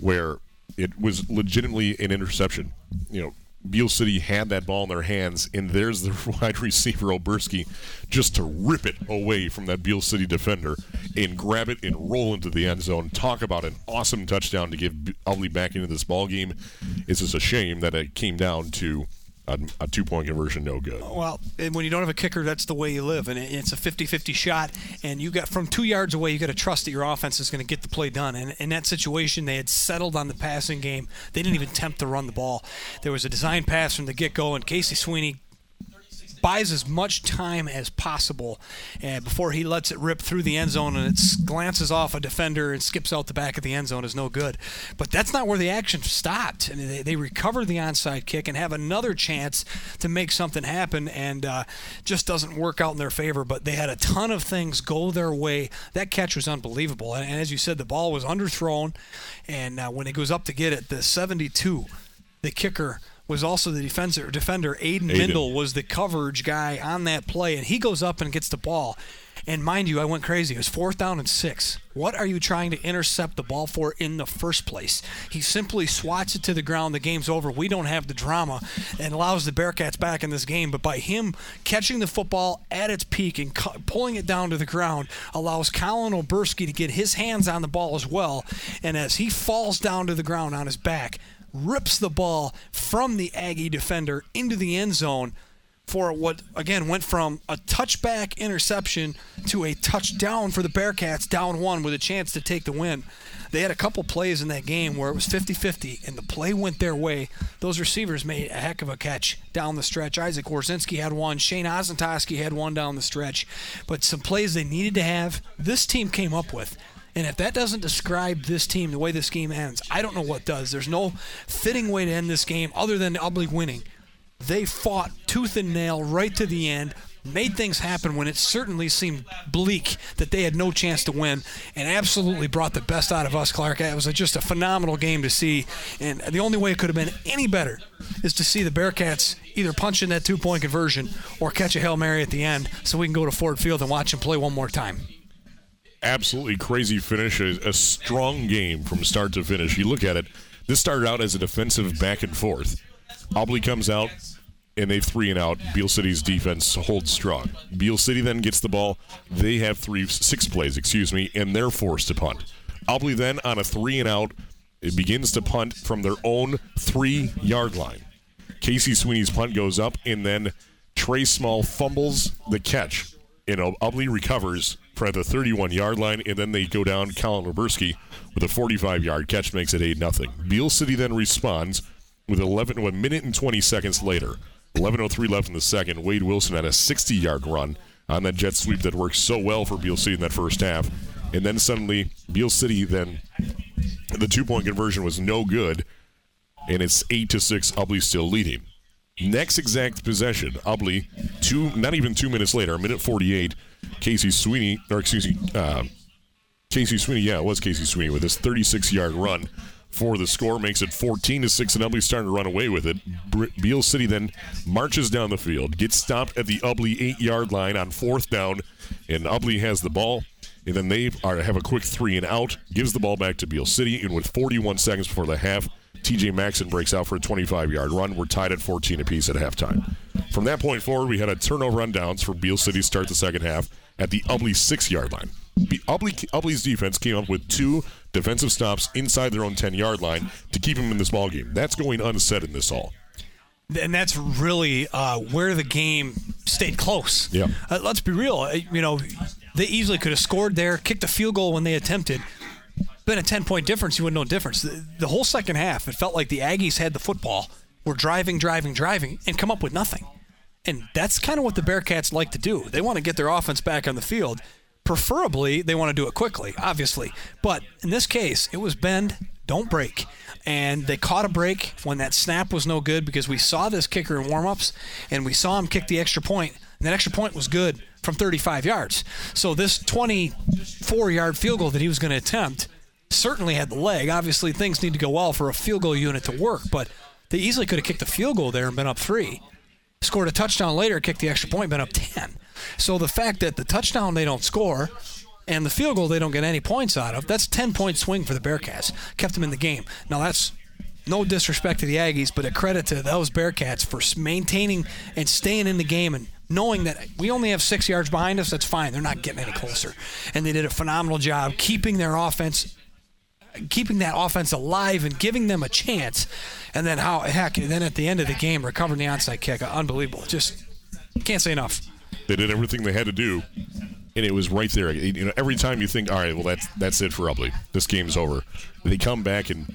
where it was legitimately an interception. You know, Beale City had that ball in their hands, and there's the wide receiver, Oberski, just to rip it away from that Beale City defender and grab it and roll into the end zone. Talk about an awesome touchdown to give Ubly back into this ballgame. It's just a shame that it came down to a two-point conversion, no good. Well, and when you don't have a kicker, that's the way you live, and it's a 50-50 shot, and you got from 2 yards away, you got to trust that your offense is going to get the play done. And in that situation, they had settled on the passing game. They didn't even attempt to run the ball. There was a design pass from the get-go, and Casey Sweeney buys as much time as possible before he lets it rip through the end zone, and it glances off a defender and skips out the back of the end zone, is no good. But that's not where the action stopped. I mean, they recover the onside kick and have another chance to make something happen, and just doesn't work out in their favor. But they had a ton of things go their way. That catch was unbelievable. And as you said, the ball was underthrown, and when it goes up to get it, the 72, the kicker, was also the defender. Aiden Mindel was the coverage guy on that play, and he goes up and gets the ball. And mind you, I went crazy. It was 4th down and 6. What are you trying to intercept the ball for in the first place? He simply swats it to the ground. The game's over. We don't have the drama, and allows the Bearcats back in this game. But by him catching the football at its peak and pulling it down to the ground, allows Colin Oberski to get his hands on the ball as well. And as he falls down to the ground on his back, rips the ball from the Aggie defender into the end zone for what, again, went from a touchback interception to a touchdown for the Bearcats, down one with a chance to take the win. They had a couple plays in that game where it was 50-50, and the play went their way. Those receivers made a heck of a catch down the stretch. Isaac Orzinski had one. Shane Osentoski had one down the stretch. But some plays they needed to have, this team came up with. And if that doesn't describe this team, the way this game ends, I don't know what does. There's no fitting way to end this game other than Ubly winning. They fought tooth and nail right to the end, made things happen when it certainly seemed bleak that they had no chance to win, and absolutely brought the best out of us, Clark. It was just a phenomenal game to see, and the only way it could have been any better is to see the Bearcats either punch in that two-point conversion or catch a Hail Mary at the end so we can go to Ford Field and watch them play one more time. Absolutely crazy finish, a strong game from start to finish. You look at it, this started out as a defensive back and forth. Ubly comes out, and they three and out. Beale City's defense holds strong. Beale City then gets the ball. They have six plays, and they're forced to punt. Ubly then on a three and out, it begins to punt from their own 3-yard line. Casey Sweeney's punt goes up, and then Trey Small fumbles the catch, and Ubly recovers at the 31-yard line, and then they go down. Colin Oberski with a 45-yard catch makes it 8-0. Beale City then responds with 1 minute and 20 seconds later. 11:03 left in the second. Wade Wilson had a 60-yard run on that jet sweep that worked so well for Beale City in that first half. And then suddenly, Beale City then, the two-point conversion was no good, and it's 8-6, Ubly still leading. Next exact possession, Ubly, not even 2 minutes later, 1:48, Casey Sweeney with his 36-yard run for the score, makes it 14-6, and Ubly starting to run away with it. Beale City then marches down the field, gets stopped at the Ubly 8-yard line on fourth down, and Ubly has the ball, and then they have a quick three and out, gives the ball back to Beale City, and with 41 seconds before the half, TJ Maxson breaks out for a 25-yard run. We're tied at 14 apiece at halftime. From that point forward, we had a turnover on downs for Beale City to start the second half at the Ubly 6-yard line. Ubly's defense came up with two defensive stops inside their own 10-yard line to keep them in this ballgame. That's going unsaid in this all. And that's really where the game stayed close. Yeah. Let's be real. They easily could have scored there, kicked a field goal when they attempted. Been a 10-point difference, you wouldn't know the difference. The whole second half, it felt like the Aggies had the football, were driving, and come up with nothing. And that's kind of what the Bearcats like to do. They want to get their offense back on the field. Preferably, they want to do it quickly, obviously. But in this case, it was bend, don't break. And they caught a break when that snap was no good, because we saw this kicker in warm-ups, and we saw him kick the extra point. And that extra point was good from 35 yards. So this 24-yard field goal that he was going to attempt certainly had the leg. Obviously, things need to go well for a field goal unit to work, but they easily could have kicked the field goal there and been up 3. Scored a touchdown later, kicked the extra point, been up 10. So the fact that the touchdown they don't score and the field goal they don't get any points out of, that's a 10-point swing for the Bearcats. Kept them in the game. Now, that's no disrespect to the Aggies, but a credit to those Bearcats for maintaining and staying in the game and knowing that we only have 6 yards behind us. That's fine. They're not getting any closer. And they did a phenomenal job keeping their offense, keeping that offense alive and giving them a chance. And then then at the end of the game, recovering the onside kick. Unbelievable. Just can't say enough. They did everything they had to do, and it was right there. Every time you think, all right, well, that's it for Ubly. This game's over. They come back and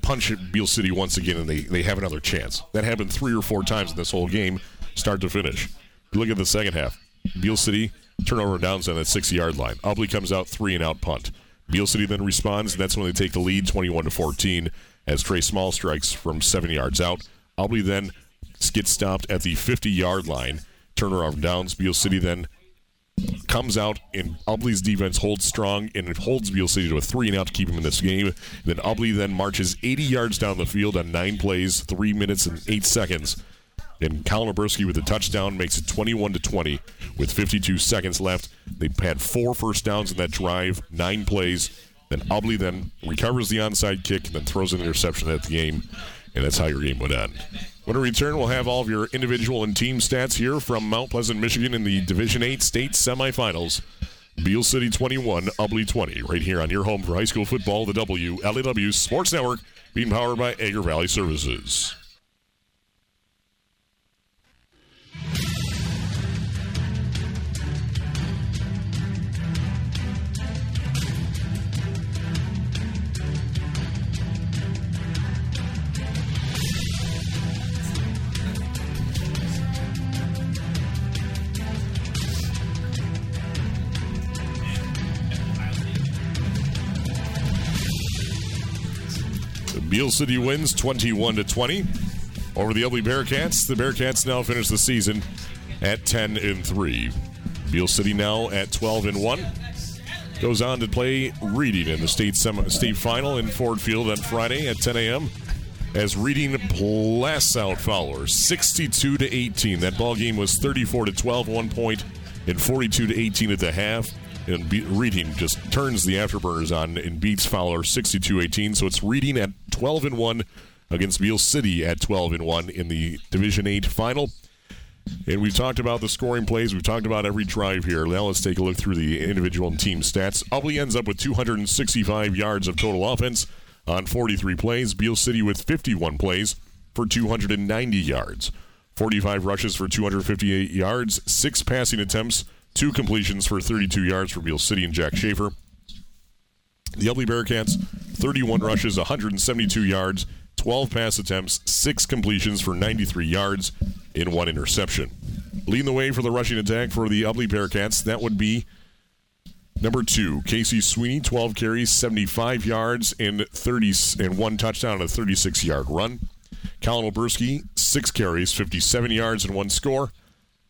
punch at Beale City once again, and they have another chance. That happened 3 or 4 times in this whole game, start to finish. Look at the second half. Beale City turnover downs on that 60-yard line. Ubly comes out 3-and-out punt. Beale City then responds, and that's when they take the lead, 21-14, as Trey Small strikes from 7 yards out. Ubly then gets stopped at the 50-yard line. Turnaround downs. Beale City then comes out, and Ubly's defense holds strong, and it holds Beale City to a 3-and-out to keep him in this game. And then Ubly then marches 80 yards down the field on 9 plays, 3 minutes and 8 seconds. And Colin Oberski with a touchdown makes it 21-20 with 52 seconds left. They had 4 first downs in that drive, 9 plays. Then Ubly then recovers the onside kick and then throws an interception at the game. And that's how your game would end. When we return, we'll have all of your individual and team stats here from Mount Pleasant, Michigan in the Division 8 state semifinals. Beale City 21, Ubly 20, right here on your home for high school football, the WLW Sports Network, being powered by Agri-Valley Services. Beale City wins 21-20 over the Ubly Bearcats. The Bearcats now finish the season at 10-3. Beale City now at 12-1. Goes on to play Reading in the state final in Ford Field on Friday at 10 a.m. as Reading blasts out Fowler 62-18. That ball game was 34-12 at one point and 42-18 at the half. And Reading just turns the afterburners on and beats Fowler 62-18. So it's Reading at 12-1 against Beale City at 12-1 in the Division 8 final. And we've talked about the scoring plays. We've talked about every drive here. Now let's take a look through the individual and team stats. Ubly ends up with 265 yards of total offense on 43 plays. Beale City with 51 plays for 290 yards. 45 rushes for 258 yards. 6 passing attempts. 2 completions for 32 yards for Beale City and Jack Schaefer. The Ubly Bearcats, 31 rushes, 172 yards. 12 pass attempts, 6 completions for 93 yards in 1 interception. Leading the way for the rushing attack for the Ubly Bearcats, that would be number 2, Casey Sweeney, 12 carries, 75 yards, and 1 touchdown on a 36-yard run. Colin Oberski, 6 carries, 57 yards, and 1 score.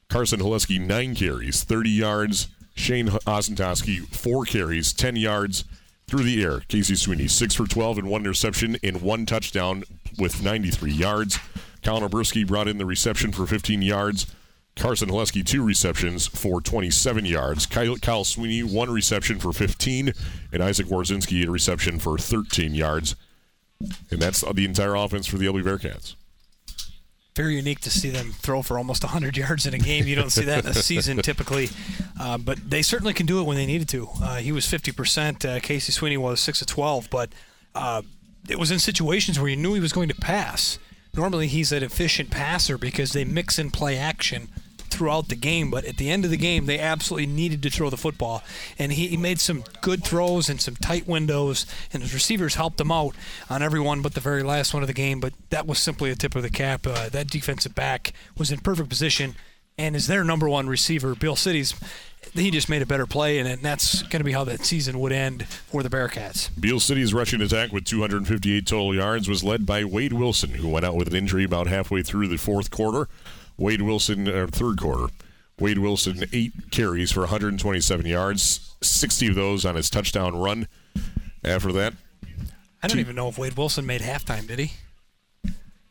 Carson Haleski, 9 carries, 30 yards. Shane Osentoski, 4 carries, 10 yards. Through the air, Casey Sweeney, 6 for 12 and 1 interception and 1 touchdown with 93 yards. Colin Oberski brought in the reception for 15 yards. Carson Haleski, 2 receptions for 27 yards. Kyle Sweeney, 1 reception for 15. And Isaac Warzynski, a reception for 13 yards. And that's the entire offense for the Ubly Bearcats. Very unique to see them throw for almost 100 yards in a game. You don't see that in a season typically, but they certainly can do it when they needed to. He was 50%. Casey Sweeney was 6 of 12, but it was in situations where you knew he was going to pass. Normally he's an efficient passer because they mix and play action throughout the game, but at the end of the game they absolutely needed to throw the football, and he made some good throws and some tight windows, and his receivers helped him out on every one but the very last one of the game. But that was simply a tip of the cap. That defensive back was in perfect position and is their number one receiver. Beale City's, he just made a better play, and that's going to be how that season would end for the Bearcats. Beale City's rushing attack with 258 total yards was led by Wade Wilson, who went out with an injury about halfway through the third quarter. Wade Wilson, 8 carries for 127 yards, 60 of those on his touchdown run. After that, I don't even know if Wade Wilson made halftime, did he?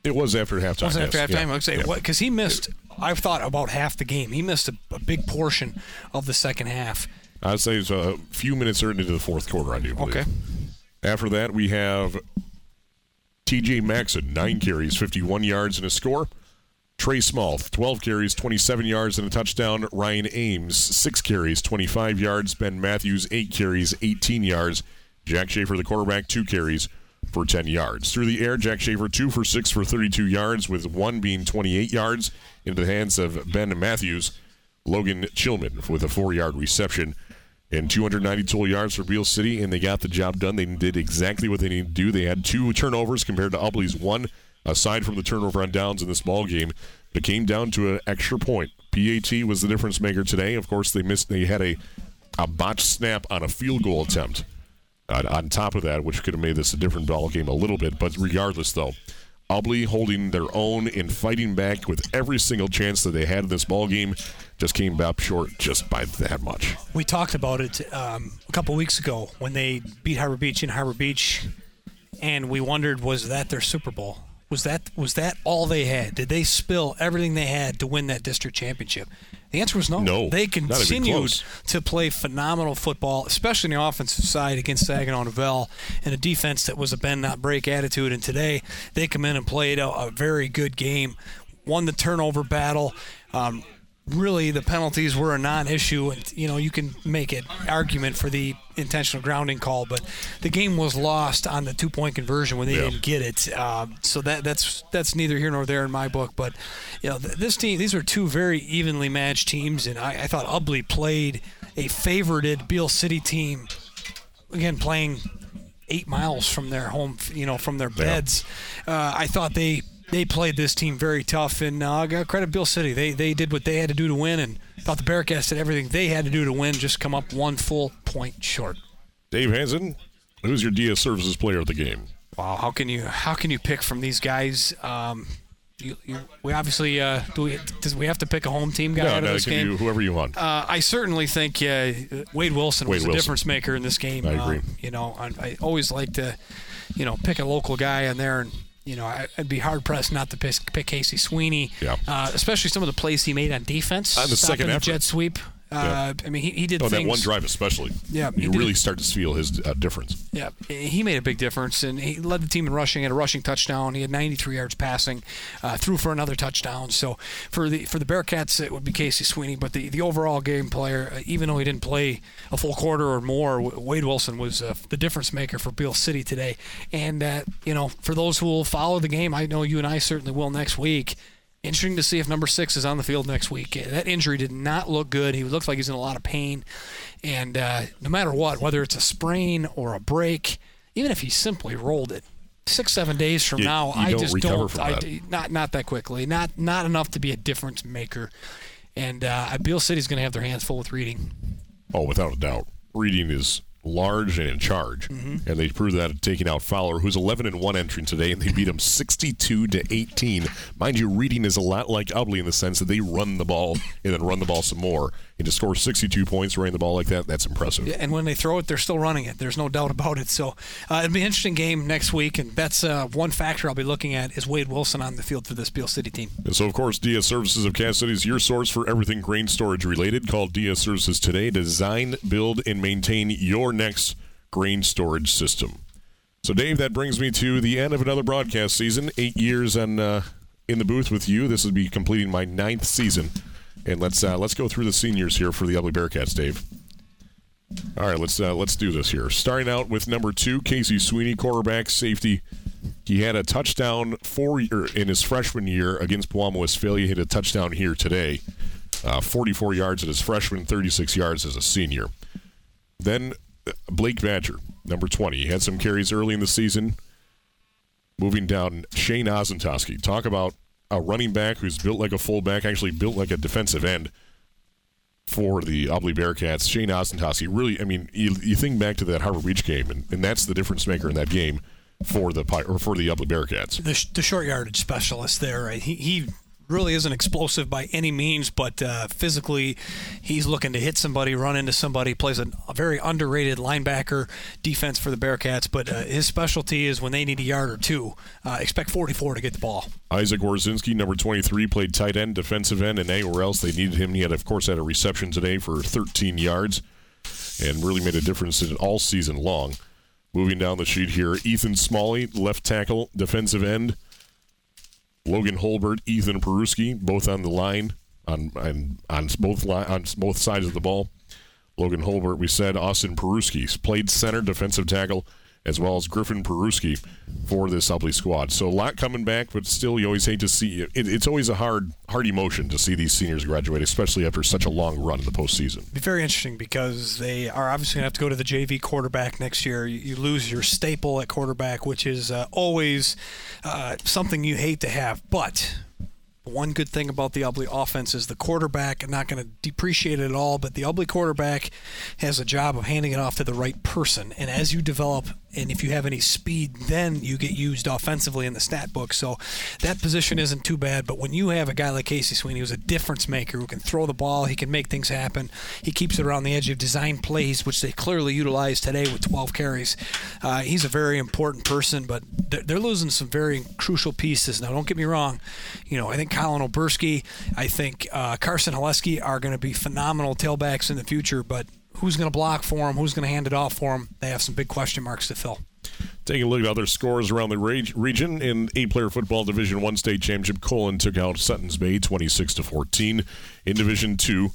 It was after halftime. Yeah. I'd say because he missed, I've thought about half the game. He missed a big portion of the second half. I'd say it's a few minutes into the fourth quarter, I do believe. Okay. After that, we have TJ Maxson, 9 carries, 51 yards, and a score. Trey Small, 12 carries, 27 yards, and a touchdown. Ryan Ames, 6 carries, 25 yards. Ben Matthews, 8 carries, 18 yards. Jack Schaefer, the quarterback, 2 carries for 10 yards. Through the air, Jack Schaefer, 2 for 6 for 32 yards, with 1 being 28 yards into the hands of Ben Matthews. Logan Chilman with a 4-yard reception. And 290 total yards for Beale City, and they got the job done. They did exactly what they needed to do. They had 2 turnovers compared to Ubly's 1. Aside from the turnover on downs in this ballgame, it came down to an extra point. PAT was the difference maker today. Of course, they had a botched snap on a field goal attempt on top of that, which could have made this a different ballgame a little bit. But regardless, though, Ubly holding their own and fighting back with every single chance that they had in this ballgame, just came up short just by that much. We talked about it a couple weeks ago when they beat Harbor Beach in Harbor Beach, and we wondered, was that their Super Bowl? Was that all they had? Did they spill everything they had to win that district championship? The answer was no. No, they continued to play phenomenal football, especially on the offensive side against Saginaw Novell, and a defense that was a bend not break attitude. And today they come in and played a very good game, won the turnover battle. Really, the penalties were a non-issue, and you can make an argument for the intentional grounding call, but the game was lost on the 2-point conversion when they didn't get it. So that's neither here nor there in my book. But this team, these are 2 very evenly matched teams, and I thought Ubly played a favorited Beale City team, again playing 8 miles from their home, from their beds. I thought they played this team very tough, and credit Beale City. They did what they had to do to win, and thought the Bearcats did everything they had to do to win, just come up 1 full point short. Dave Hansen, who's your DS Services player of the game? Wow, how can you pick from these guys? We obviously do we have to pick a home team guy out of this game? No, whoever you want. I certainly think Wade Wilson was a difference maker in this game. I agree. I always like to, pick a local guy in there, and I'd be hard pressed not to pick Casey Sweeney. Yeah. Especially some of the plays he made on defense. On the second effort, jet sweep. Yeah. I mean, he did things. That one drive especially. Yeah, you really start to feel his difference. Yeah, he made a big difference, and he led the team in rushing. Had a rushing touchdown. He had 93 yards passing, threw for another touchdown. So for the Bearcats, it would be Casey Sweeney. But the overall game player, even though he didn't play a full quarter or more, Wade Wilson was the difference maker for Beale City today. And for those who will follow the game, I know you and I certainly will next week. Interesting to see if number 6 is on the field next week. That injury did not look good. He looked like he's in a lot of pain. And no matter what, whether it's a sprain or a break, even if he simply rolled it, 6-7 days from now, I just don't. Not that quickly. Not enough to be a difference maker. And Beale City's going to have their hands full with Reading. Oh, without a doubt, Reading is large and in charge, and they proved that taking out Fowler, who's 11-1 entering today, and they beat him 62-18. Mind you, Reading is a lot like Ubly in the sense that they run the ball and then run the ball some more, and to score 62 points running the ball like that's impressive. Yeah, and when they throw it, they're still running it. There's no doubt about it. So it'll be an interesting game next week, and that's one factor I'll be looking at is Wade Wilson on the field for this Beale City team. And so, of course, DS Services of Cass City is your source for everything grain storage related. Call DS Services today. Design, build, and maintain your next grain storage system. So, Dave, that brings me to the end of another broadcast season. 8 years in the booth with you. This will be completing my 9th season. And let's go through the seniors here for the Ubly Bearcats, Dave. All right, let's do this here. Starting out with number 2, Casey Sweeney, quarterback, safety. He had a touchdown in his freshman year against Puyallup, Westphalia. He had a touchdown here today. 44 yards as freshman, 36 yards as a senior. Then Blake Badger, number 20. He had some carries early in the season. Moving down, Shane Osentoski. Talk about a running back who's built like a fullback, actually built like a defensive end for the Ubly Bearcats. Shane Osentoski, really, I mean, you think back to that Harbor Beach game, and that's the difference maker in that game for the Ubly Bearcats. The short yardage specialist there, right? He really isn't explosive by any means, but physically he's looking to hit somebody, run into somebody, plays a very underrated linebacker defense for the Bearcats, but his specialty is when they need a yard or two, expect 44 to get the ball. Isaac Orzinski, number 23, played tight end, defensive end, and anywhere else they needed him. He had, of course, had a reception today for 13 yards and really made a difference in all season long. Moving down the sheet here, Ethan Smalley, left tackle, defensive end. Logan Holbert, Ethan Peruski, both on the line, on both sides of the ball. Logan Holbert, we said, Austin Peruski played center, defensive tackle, as well as Griffin Peruski for this Ubly squad. So a lot coming back, but still, you always hate to see it. It's always a hard emotion to see these seniors graduate, especially after such a long run in the postseason. It'd be very interesting because they are obviously going to have to go to the JV quarterback next year. You lose your staple at quarterback, which is always something you hate to have, but one good thing about the Ubly offense is the quarterback. I'm not going to depreciate it at all, but the Ubly quarterback has a job of handing it off to the right person. And as you develop, and if you have any speed, then you get used offensively in the stat book. So that position isn't too bad. But when you have a guy like Casey Sweeney, who's a difference maker, who can throw the ball, he can make things happen, he keeps it around the edge of design plays, which they clearly utilized today with 12 carries. He's a very important person, but they're losing some very crucial pieces. Now, don't get me wrong. I think Colin Oberski, I think Carson Haleski are going to be phenomenal tailbacks in the future, but who's going to block for him? Who's going to hand it off for him? They have some big question marks to fill. Taking a look at other scores around the region, in 8-player football Division 1 state championship, Colon took out Sutton's Bay 26-14. In Division 2,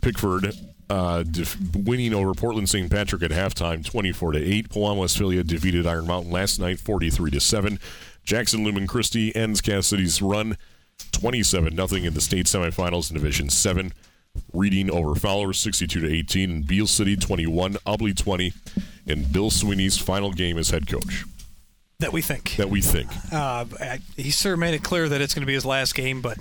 Pickford winning over Portland St. Patrick at halftime 24-8. Puyallup, Westphalia defeated Iron Mountain last night 43-7. Jackson Lumen Christie ends Cass City's run 27-0 in the state semifinals in Division 7. Reading over Fowler 62-18, and Beale City 21, Ubly 20, and Bill Sweeney's final game as head coach. That we think. He sure made it clear that it's going to be his last game, but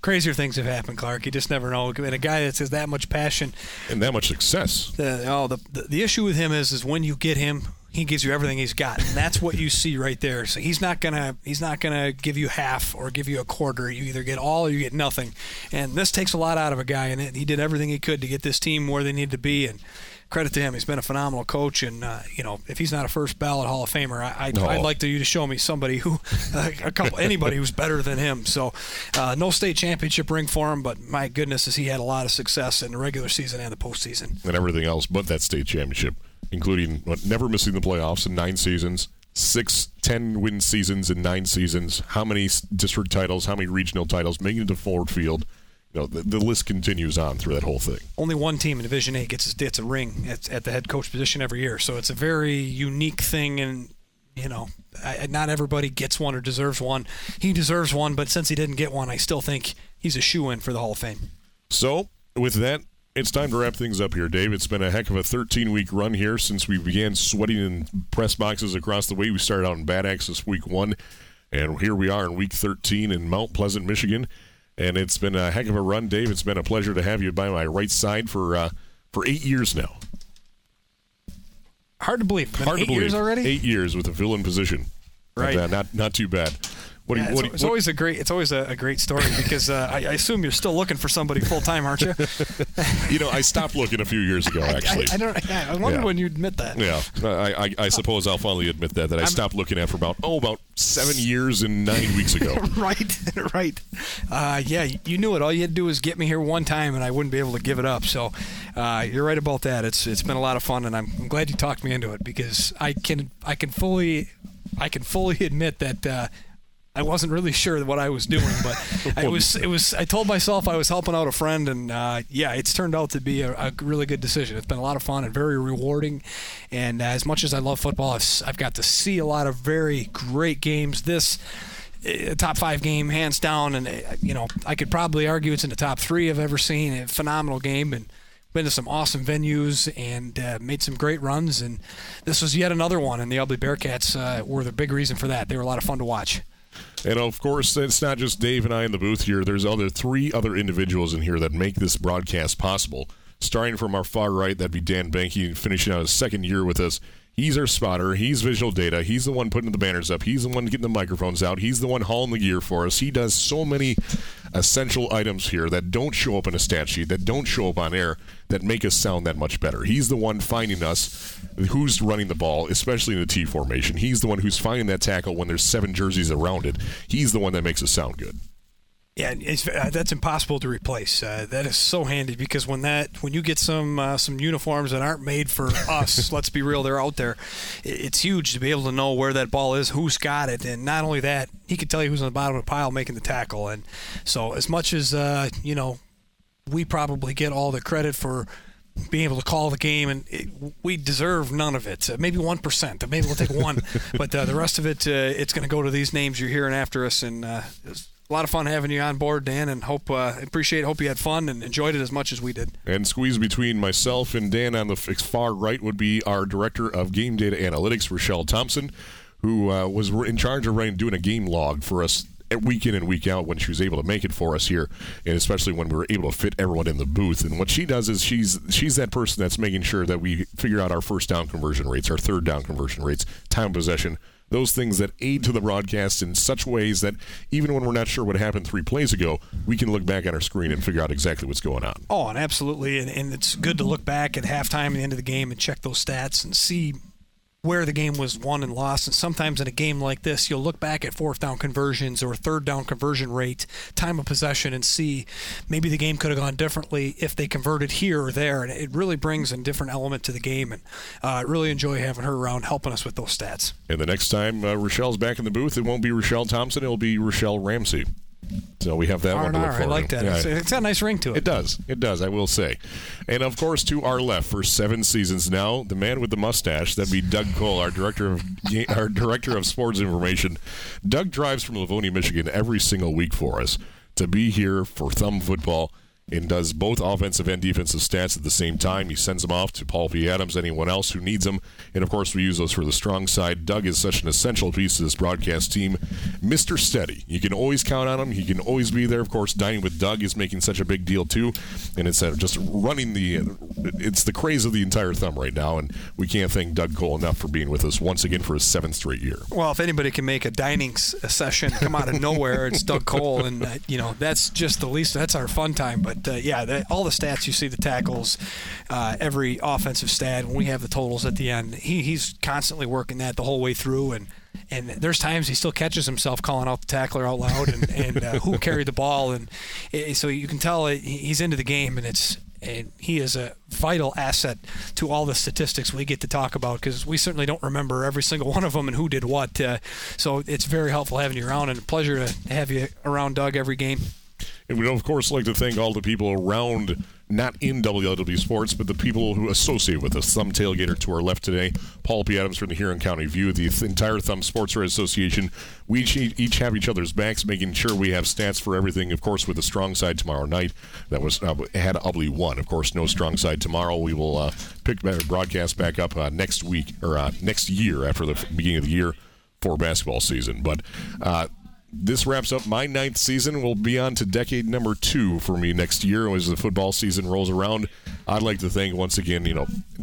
crazier things have happened, Clark. You just never know. And a guy that has that much passion and that much success. The issue with him is when you get him, he gives you everything he's got, and that's what you see right there. So he's not gonna give you half or give you a quarter. You either get all or you get nothing, and this takes a lot out of a guy. And he did everything he could to get this team where they needed to be. And credit to him, he's been a phenomenal coach. And if he's not a first ballot Hall of Famer, I'd like you to show me somebody who, anybody who's better than him. So no state championship ring for him, but my goodness, has he had a lot of success in the regular season and the postseason and everything else but that state championship, including never missing the playoffs in 9 seasons, 6 10-win seasons in 9 seasons, how many district titles, how many regional titles, making it to Ford Field. The list continues on through that whole thing. Only one team in Division 8 gets a ring at the head coach position every year, so it's a very unique thing, and not everybody gets one or deserves one. He deserves one, but since he didn't get one, I still think he's a shoe-in for the Hall of Fame. So, with that, it's time to wrap things up here, Dave. It's been a heck of a 13-week run here since we began sweating in press boxes across the way. We started out in Bad Axe this week 1, and here we are in week 13 in Mount Pleasant, Michigan. And it's been a heck of a run, Dave. It's been a pleasure to have you by my right side for 8 years now. Hard to believe. Hard to believe. 8 years already? 8 years with a fill-in position. Right. But, not too bad. It's always a great story because I assume you're still looking for somebody full time, aren't you? I stopped looking a few years ago. Actually, I wonder when you admit that. Yeah, I suppose I'll finally admit that I stopped looking after about 7 years and 9 weeks ago. Right. Yeah, you knew it. All you had to do was get me here one time, and I wouldn't be able to give it up. So you're right about that. It's been a lot of fun, and I'm glad you talked me into it because I can fully admit that. I wasn't really sure what I was doing, but I told myself I was helping out a friend, and it's turned out to be a really good decision. It's been a lot of fun and very rewarding, and as much as I love football, I've got to see a lot of very great games. This top 5 game, hands down, and I could probably argue it's in the top 3 I've ever seen. A phenomenal game, and been to some awesome venues and made some great runs, and this was yet another one, and the Ubly Bearcats were the big reason for that. They were a lot of fun to watch. And, of course, it's not just Dave and I in the booth here. There's three other individuals in here that make this broadcast possible. Starting from our far right, that'd be Dan Banke, finishing out his second year with us. He's our spotter. He's visual data. He's the one putting the banners up. He's the one getting the microphones out. He's the one hauling the gear for us. He does so many essential items here that don't show up in a stat sheet, that don't show up on air, that make us sound that much better. He's the one finding us who's running the ball, especially in the T formation. He's the one who's finding that tackle when there's 7 jerseys around it. He's the one that makes us sound good. Yeah, that's impossible to replace. That is so handy because when you get some uniforms that aren't made for us, let's be real, they're out there. It's huge to be able to know where that ball is, who's got it, and not only that, he can tell you who's on the bottom of the pile making the tackle. And so, as much as we probably get all the credit for being able to call the game, and we deserve none of it. Maybe 1%. Maybe we'll take one, but the rest of it, it's going to go to these names you're hearing after us, and. A lot of fun having you on board, Dan, and hope you had fun and enjoyed it as much as we did. And squeezed between myself and Dan on the far right would be our Director of Game Data Analytics, Rochelle Thompson, who was in charge of doing a game log for us week in and week out when she was able to make it for us here, and especially when we were able to fit everyone in the booth. And what she does is she's that person that's making sure that we figure out our first down conversion rates, our third down conversion rates, time of possession, those things that aid to the broadcast in such ways that even when we're not sure what happened 3 plays ago, we can look back at our screen and figure out exactly what's going on. Oh, and absolutely. And it's good to look back at halftime and the end of the game and check those stats and see where the game was won and lost. And sometimes in a game like this, you'll look back at fourth down conversions or third down conversion rate, time of possession, and see maybe the game could have gone differently if they converted here or there. And it really brings a different element to the game. And I really enjoy having her around helping us with those stats. And the next time Rochelle's back in the booth, it won't be Rochelle Thompson. It'll be Rochelle Ramsey. So we have that R&R, one to look forward to. I like that. Yeah. It's got a nice ring to it. It does, I will say. And, of course, to our left for 7 seasons now, the man with the mustache, that'd be Doug Cole, our Director of Sports Information. Doug drives from Livonia, Michigan every single week for us to be here for Thumb Football. and does both offensive and defensive stats at the same time. He sends them off to Paul P. Adams, anyone else who needs them. And, of course, we use those for the strong side. Doug is such an essential piece to this broadcast team. Mr. Steady. You can always count on him. He can always be there. Of course, Dining with Doug is making such a big deal, too. And it's just running it's the craze of the entire thumb right now. And we can't thank Doug Cole enough for being with us once again for his seventh straight year. Well, if anybody can make a dining session come out of nowhere, it's Doug Cole. And, that's just the least. That's our fun time. But, all the stats you see, the tackles, every offensive stat, when we have the totals at the end, he's constantly working that the whole way through. And there's times he still catches himself calling out the tackler out loud and who carried the ball. And so you can tell he's into the game, and he is a vital asset to all the statistics we get to talk about, because we certainly don't remember every single one of them and who did what. So it's very helpful having you around, and a pleasure to have you around, Doug, every game. And we'd, of course, like to thank all the people around, not in WLW Sports, but the people who associate with us. Thumb tailgater to our left today, Paul P. Adams from the Huron County View, the entire Thumb Sports Red Association. We each have each other's backs, making sure we have stats for everything, of course, with the strong side tomorrow night. That was had Ubly won. Of course, no strong side tomorrow. We will broadcast back up next week, or next year after the beginning of the year for basketball season. But this wraps up my ninth season. We'll be on to decade number 2 for me next year as the football season rolls around. I'd like to thank, once again,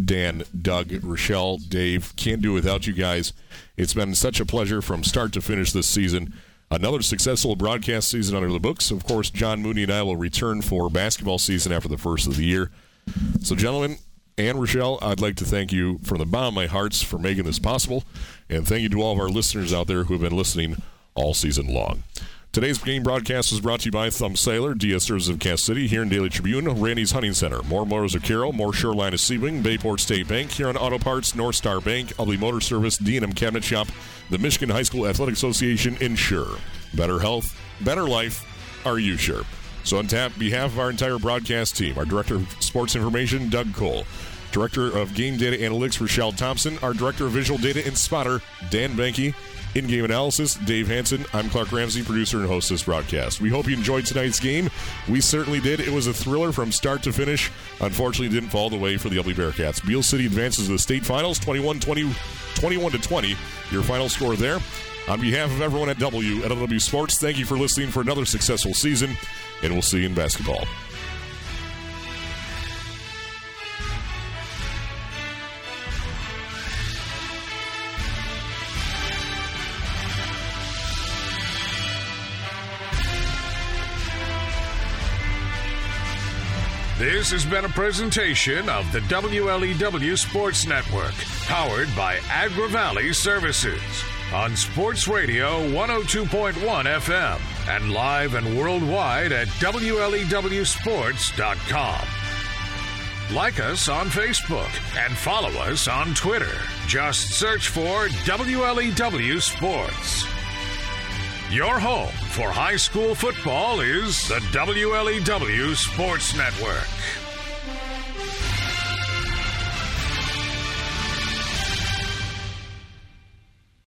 Dan, Doug, Rochelle, Dave. Can't do without you guys. It's been such a pleasure from start to finish this season. Another successful broadcast season under the books. Of course, John Mooney and I will return for basketball season after the first of the year. So, gentlemen, and Rochelle, I'd like to thank you from the bottom of my hearts for making this possible. And thank you to all of our listeners out there who have been listening all season long. Today's game broadcast was brought to you by Thumb Sailor, DS Services of Cass City, here in Daily Tribune, Randy's Hunting Center, More Motors of Carroll, More Shoreline of Sebring, Bayport State Bank, Huron Auto Parts, North Star Bank, Ubly Motor Service, D&M Cabinet Shop, the Michigan High School Athletic Association, Insure. Better health, better life, are you sure? So on behalf of our entire broadcast team, our Director of Sports Information, Doug Cole, Director of Game Data Analytics, Rochelle Thompson, our Director of Visual Data and Spotter, Dan Benke, in-game analysis, Dave Hansen. I'm Clark Ramsey, producer and host of this broadcast. We hope you enjoyed tonight's game. We certainly did. It was a thriller from start to finish. Unfortunately, it didn't fall the way for the Ubly Bearcats. Beale City advances to the state finals, 21-20, your final score there. On behalf of everyone at WLW Sports, thank you for listening for another successful season, and we'll see you in basketball. This has been a presentation of the WLEW Sports Network, powered by Agri-Valley Services, on Sports Radio 102.1 FM and live and worldwide at WLEWsports.com. Like us on Facebook and follow us on Twitter. Just search for WLEW Sports. Your home for high school football is the WLEW Sports Network.